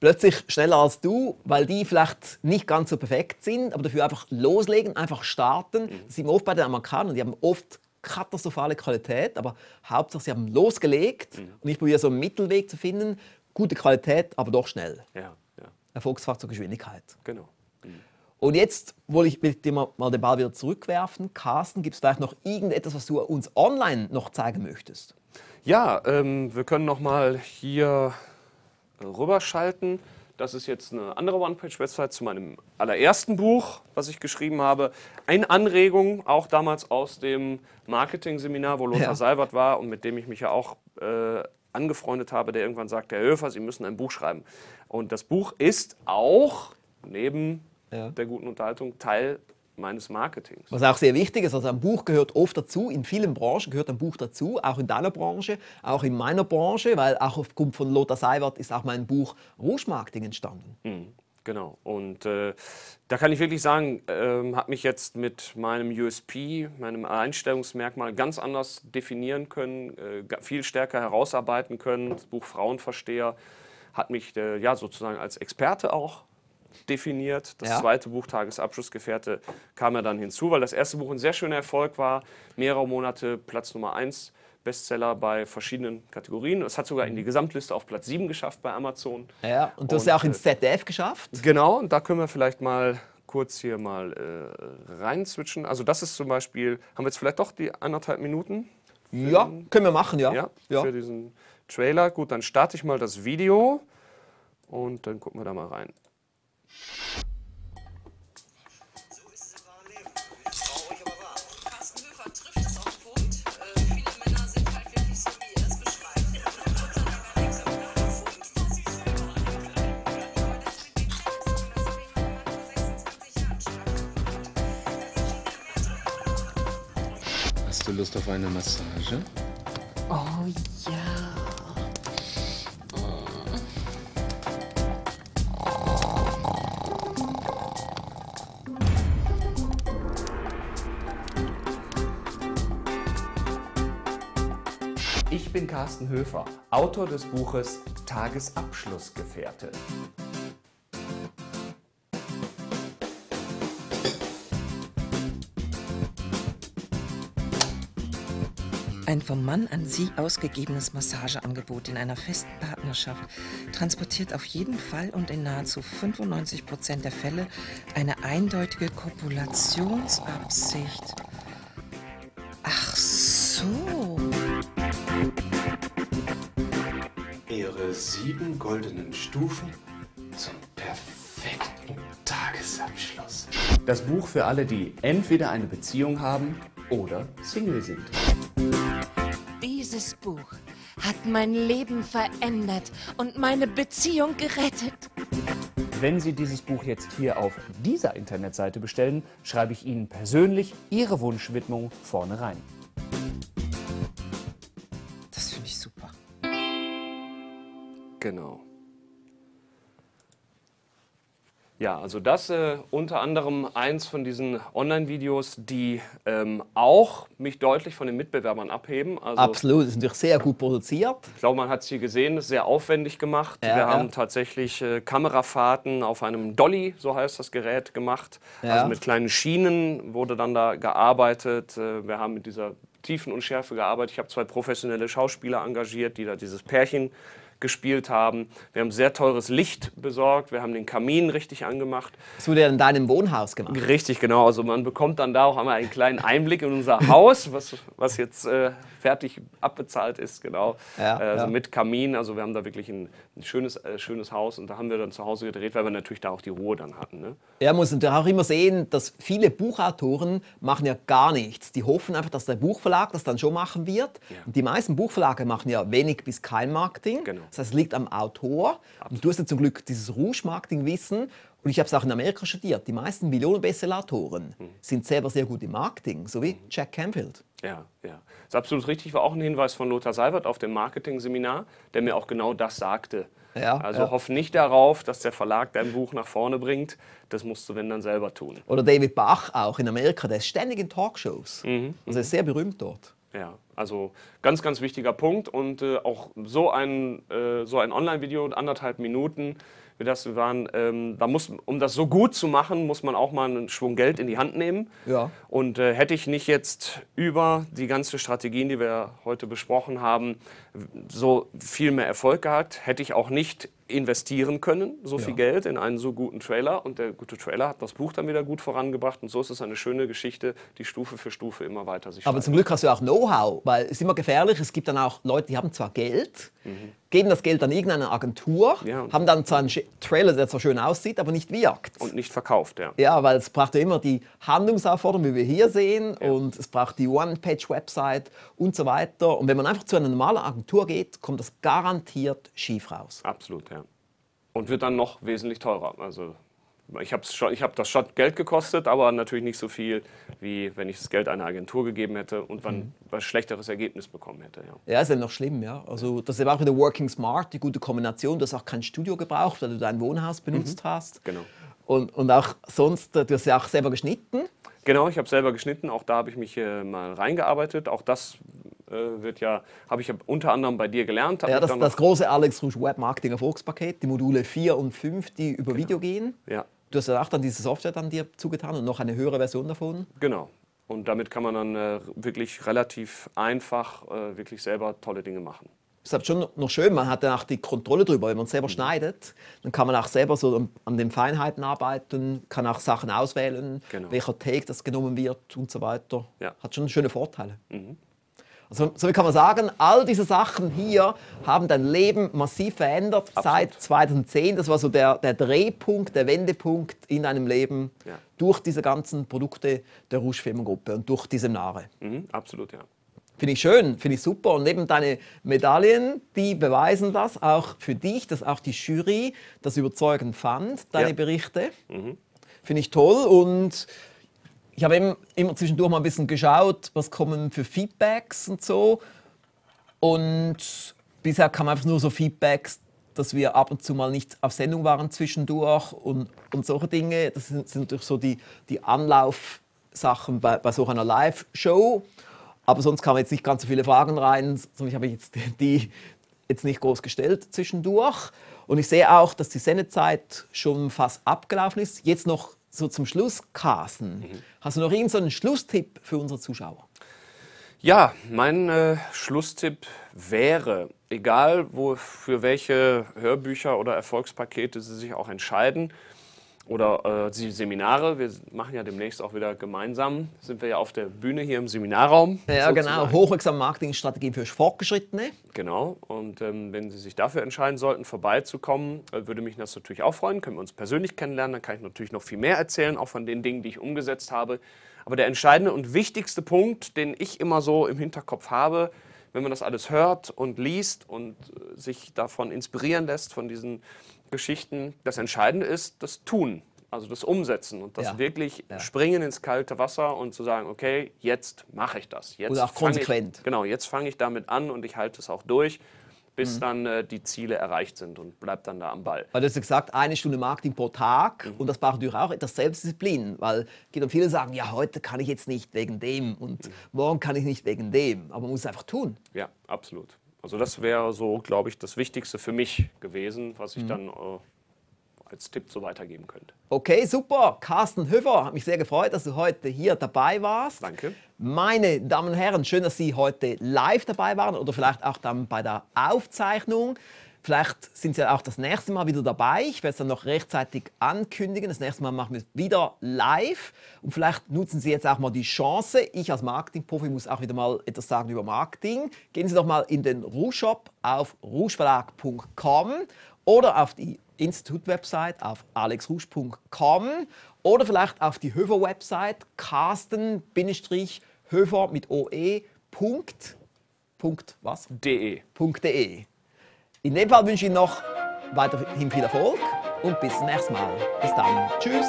plötzlich schneller als du, weil die vielleicht nicht ganz so perfekt sind, aber dafür einfach loslegen, einfach starten. Das sieht man oft bei den Amerikanern, die haben oft katastrophale Qualität, aber Hauptsache sie haben losgelegt und ich probiere so einen Mittelweg zu finden, gute Qualität, aber doch schnell. Ja. Erfolgsfaktor zur Geschwindigkeit. Genau. Und jetzt wollte ich mit dir mal den Ball wieder zurückwerfen. Carsten, gibt es vielleicht noch irgendetwas, was du uns online noch zeigen möchtest? Ja, wir können noch mal hier rüberschalten. Das ist jetzt eine andere One-Page-Website zu meinem allerersten Buch, was ich geschrieben habe. Eine Anregung, auch damals aus dem Marketing-Seminar, wo Lothar Seiwert war und mit dem ich mich ja auch angefreundet habe, der irgendwann sagte, Herr Höfer, Sie müssen ein Buch schreiben. Und das Buch ist auch, neben der guten Unterhaltung, Teil meines Marketings. Was auch sehr wichtig ist, also ein Buch gehört oft dazu, in vielen Branchen gehört ein Buch dazu, auch in deiner Branche, auch in meiner Branche, weil auch aufgrund von Lothar Seiwert ist auch mein Buch Rusch-Marketing entstanden. Genau, und da kann ich wirklich sagen, habe mich jetzt mit meinem USP, meinem Alleinstellungsmerkmal, ganz anders definieren können, viel stärker herausarbeiten können. Das Buch Frauenversteher hat mich sozusagen als Experte auch definiert. Das zweite Buch, Tagesabschlussgefährte, kam ja dann hinzu, weil das erste Buch ein sehr schöner Erfolg war. Mehrere Monate Platz Nummer 1 Bestseller bei verschiedenen Kategorien. Es hat sogar in die Gesamtliste auf Platz 7 geschafft bei Amazon. Ja, und du hast ja auch ins ZDF geschafft. Genau, und da können wir vielleicht mal kurz hier reinzwitschen. Also das ist zum Beispiel, haben wir jetzt vielleicht doch die 1,5 Minuten? Ja, können wir machen, ja. Für diesen Trailer. Gut, dann starte ich mal das Video und dann gucken wir da mal rein. So ist es im wahren Leben. Traurig, aber wahr. Carsten Höfer trifft es auf den Punkt. Viele Männer sind halt wirklich so, wie er es beschreibt. Hast du Lust auf eine Massage? Oh ja. bin Carsten Höfer, Autor des Buches Tagesabschlussgefährte. Ein vom Mann an sie ausgegebenes Massageangebot in einer festen Partnerschaft transportiert auf jeden Fall und in nahezu 95% der Fälle eine eindeutige Kopulationsabsicht. Ach so. Ihre 7 goldenen Stufen zum perfekten Tagesabschluss. Das Buch für alle, die entweder eine Beziehung haben oder Single sind. Dieses Buch hat mein Leben verändert und meine Beziehung gerettet. Wenn Sie dieses Buch jetzt hier auf dieser Internetseite bestellen, schreibe ich Ihnen persönlich Ihre Wunschwidmung vorne rein. Das finde ich super. Genau. Ja, also das unter anderem eins von diesen Online-Videos, die auch mich deutlich von den Mitbewerbern abheben. Also, absolut, das ist natürlich sehr gut produziert. Ich glaube, man hat es hier gesehen, das ist sehr aufwendig gemacht. Ja, wir haben tatsächlich Kamerafahrten auf einem Dolly, so heißt das Gerät, gemacht. Ja. Also mit kleinen Schienen wurde dann da gearbeitet. Wir haben mit dieser Tiefenunschärfe gearbeitet. Ich habe 2 professionelle Schauspieler engagiert, die da dieses Pärchen gespielt haben. Wir haben sehr teures Licht besorgt, wir haben den Kamin richtig angemacht. Das wurde ja in deinem Wohnhaus gemacht. Richtig, genau. Also man bekommt dann da auch einmal einen kleinen Einblick in unser Haus, was jetzt fertig abbezahlt ist, genau. Ja, also mit Kamin, also wir haben da wirklich ein schönes Haus und da haben wir dann zu Hause gedreht, weil wir natürlich da auch die Ruhe dann hatten. Ne? Ja, muss natürlich auch immer sehen, dass viele Buchautoren machen ja gar nichts. Die hoffen einfach, dass der Buchverlag das dann schon machen wird. Ja. Und die meisten Buchverlage machen ja wenig bis kein Marketing. Genau. Das heißt, es liegt am Autor. Absolut. Und du hast ja zum Glück dieses Rusch-Marketing-Wissen. Und ich habe es auch in Amerika studiert. Die meisten Millionen-Bestseller-Autoren sind selber sehr gut im Marketing, so wie Jack Canfield. Ja, ja. Das ist absolut richtig. War auch ein Hinweis von Lothar Seiwert auf dem Marketing-Seminar, der mir auch genau das sagte. Ja, also hoff nicht darauf, dass der Verlag dein Buch nach vorne bringt. Das musst du, wenn, dann selber tun. Oder David Bach auch in Amerika. Der ist ständig in Talkshows. Also er ist sehr berühmt dort. Ja, also ganz, ganz wichtiger Punkt und auch so ein Online-Video, 1,5 Minuten, wie das waren, um das so gut zu machen, muss man auch mal einen Schwung Geld in die Hand nehmen. Ja. Und hätte ich nicht jetzt über die ganzen Strategien, die wir heute besprochen haben, so viel mehr Erfolg gehabt, hätte ich auch nicht investieren können, so viel Geld in einen so guten Trailer. Und der gute Trailer hat das Buch dann wieder gut vorangebracht. Und so ist es eine schöne Geschichte, die Stufe für Stufe immer weiter sich steigert. Zum Glück hast du auch Know-how, weil es ist immer gefährlich. Es gibt dann auch Leute, die haben zwar Geld, geben das Geld an irgendeine Agentur, haben dann zwar einen Trailer, der zwar schön aussieht, aber nicht wirkt. Und nicht verkauft, ja. Ja, weil es braucht ja immer die Handlungsaufforderung, wie wir hier sehen. Ja. Und es braucht die One-Page-Website und so weiter. Und wenn man einfach zu einer normalen Agentur geht, kommt das garantiert schief raus. Absolut, ja. Und wird dann noch wesentlich teurer. Also ich hab das schon Geld gekostet, aber natürlich nicht so viel, wie wenn ich das Geld einer Agentur gegeben hätte und ein schlechteres Ergebnis bekommen hätte. Ja, ja, ist eben noch schlimm. Ja. Also, das ist eben auch wieder Working Smart, die gute Kombination. Du hast auch kein Studio gebraucht, weil du dein Wohnhaus benutzt hast. Genau. Und auch sonst, du hast ja auch selber geschnitten. Genau, ich habe selber geschnitten. Auch da habe ich mich mal reingearbeitet. Auch das habe ich unter anderem bei dir gelernt. Ja, das große Alex-Rusch Webmarketing-Erfolgspaket, die Module 4 und 5, die über Video gehen. Ja. Du hast ja auch dann diese Software dann dir zugetan und noch eine höhere Version davon. Genau. Und damit kann man dann wirklich relativ einfach wirklich selber tolle Dinge machen. Das ist schon noch schön, man hat dann auch die Kontrolle darüber. Wenn man selber schneidet, dann kann man auch selber so an den Feinheiten arbeiten, kann auch Sachen auswählen, welcher Take das genommen wird und so weiter. Ja. Hat schon schöne Vorteile. Also, so kann man sagen, all diese Sachen hier haben dein Leben massiv verändert. Absolut. Seit 2010. Das war so der Drehpunkt, der Wendepunkt in deinem Leben durch diese ganzen Produkte der Rusch-Firmengruppe und durch diese Seminare. Absolut, ja. Finde ich schön, finde ich super. Und neben deine Medaillen, die beweisen das auch für dich, dass auch die Jury das überzeugend fand, deine Berichte. Finde ich toll. Und ich habe eben immer zwischendurch mal ein bisschen geschaut, was kommen für Feedbacks und so. Und bisher kamen einfach nur so Feedbacks, dass wir ab und zu mal nicht auf Sendung waren zwischendurch und solche Dinge. Das sind natürlich so die Anlaufsachen bei so einer Live-Show. Aber sonst kamen jetzt nicht ganz so viele Fragen rein, sondern ich habe jetzt die jetzt nicht groß gestellt zwischendurch. Und ich sehe auch, dass die Sendezeit schon fast abgelaufen ist. Jetzt noch so zum Schluss, Carsten. Hast du noch irgendeinen Schlusstipp für unsere Zuschauer? Ja, mein Schlusstipp wäre, egal für welche Hörbücher oder Erfolgspakete Sie sich auch entscheiden oder die Seminare, wir machen ja demnächst auch wieder gemeinsam, sind wir ja auf der Bühne hier im Seminarraum. Ja, sozusagen. Genau, hochwirksame Marketingstrategien für Fortgeschrittene. Genau, und wenn Sie sich dafür entscheiden sollten, vorbeizukommen, würde mich das natürlich auch freuen, können wir uns persönlich kennenlernen, dann kann ich natürlich noch viel mehr erzählen, auch von den Dingen, die ich umgesetzt habe. Aber der entscheidende und wichtigste Punkt, den ich immer so im Hinterkopf habe, wenn man das alles hört und liest und sich davon inspirieren lässt, von diesen Geschichten, das Entscheidende ist das Tun, also das Umsetzen und das Springen ins kalte Wasser und zu sagen, okay, jetzt mache ich das. Jetzt oder auch konsequent. Jetzt fange ich damit an und ich halte es auch durch, bis dann die Ziele erreicht sind und bleibt dann da am Ball. Weil du hast ja gesagt, 1 Stunde Marketing pro Tag und das braucht natürlich auch etwas Selbstdisziplin, weil viele sagen, ja, heute kann ich jetzt nicht wegen dem und morgen kann ich nicht wegen dem, aber man muss es einfach tun. Ja, absolut. Also das wäre so, glaube ich, das Wichtigste für mich gewesen, was ich dann als Tipp so weitergeben könnte. Okay, super. Carsten Höfer, hat mich sehr gefreut, dass du heute hier dabei warst. Danke. Meine Damen und Herren, schön, dass Sie heute live dabei waren oder vielleicht auch dann bei der Aufzeichnung. Vielleicht sind Sie auch das nächste Mal wieder dabei. Ich werde es dann noch rechtzeitig ankündigen. Das nächste Mal machen wir es wieder live. Und vielleicht nutzen Sie jetzt auch mal die Chance. Ich als Marketingprofi muss auch wieder mal etwas sagen über Marketing. Gehen Sie doch mal in den Rusch-Shop auf ruschverlag.com oder auf die Institut-Website auf alexrusch.com oder vielleicht auf die Höfer-Website carsten-höfer.de. In dem Fall wünsche ich Ihnen noch weiterhin viel Erfolg und bis zum nächsten Mal. Bis dann. Tschüss.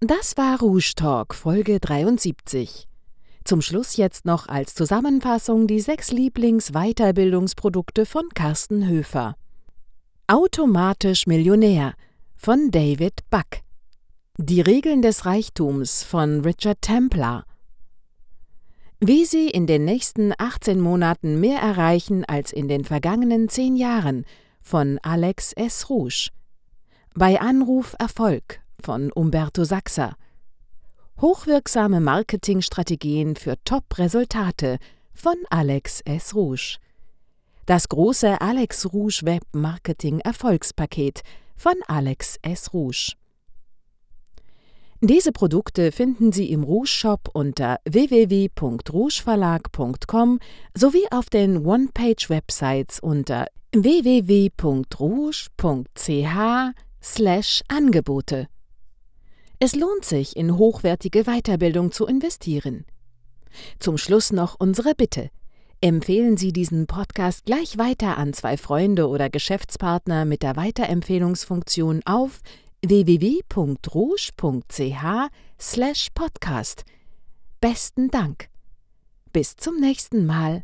Das war Rusch Talk Folge 73. Zum Schluss jetzt noch als Zusammenfassung die 6 Lieblings-Weiterbildungsprodukte von Carsten Höfer. Automatisch Millionär von David Bach. Die Regeln des Reichtums von Richard Templar. Wie Sie in den nächsten 18 Monaten mehr erreichen als in den vergangenen 10 Jahren von Alex S. Rusch. Bei Anruf Erfolg von Umberto Saxer. Hochwirksame Marketingstrategien für Top-Resultate von Alex S. Rusch. Das große Alex-Rusch Webmarketing-Erfolgspaket von Alex S. Rusch. Diese Produkte finden Sie im Rusch-Shop unter www.ruschverlag.com sowie auf den One-Page-Websites unter www.rusch.ch/Angebote. Es lohnt sich, in hochwertige Weiterbildung zu investieren. Zum Schluss noch unsere Bitte. Empfehlen Sie diesen Podcast gleich weiter an 2 Freunde oder Geschäftspartner mit der Weiterempfehlungsfunktion auf www.rouge.ch/podcast. Besten Dank. Bis zum nächsten Mal.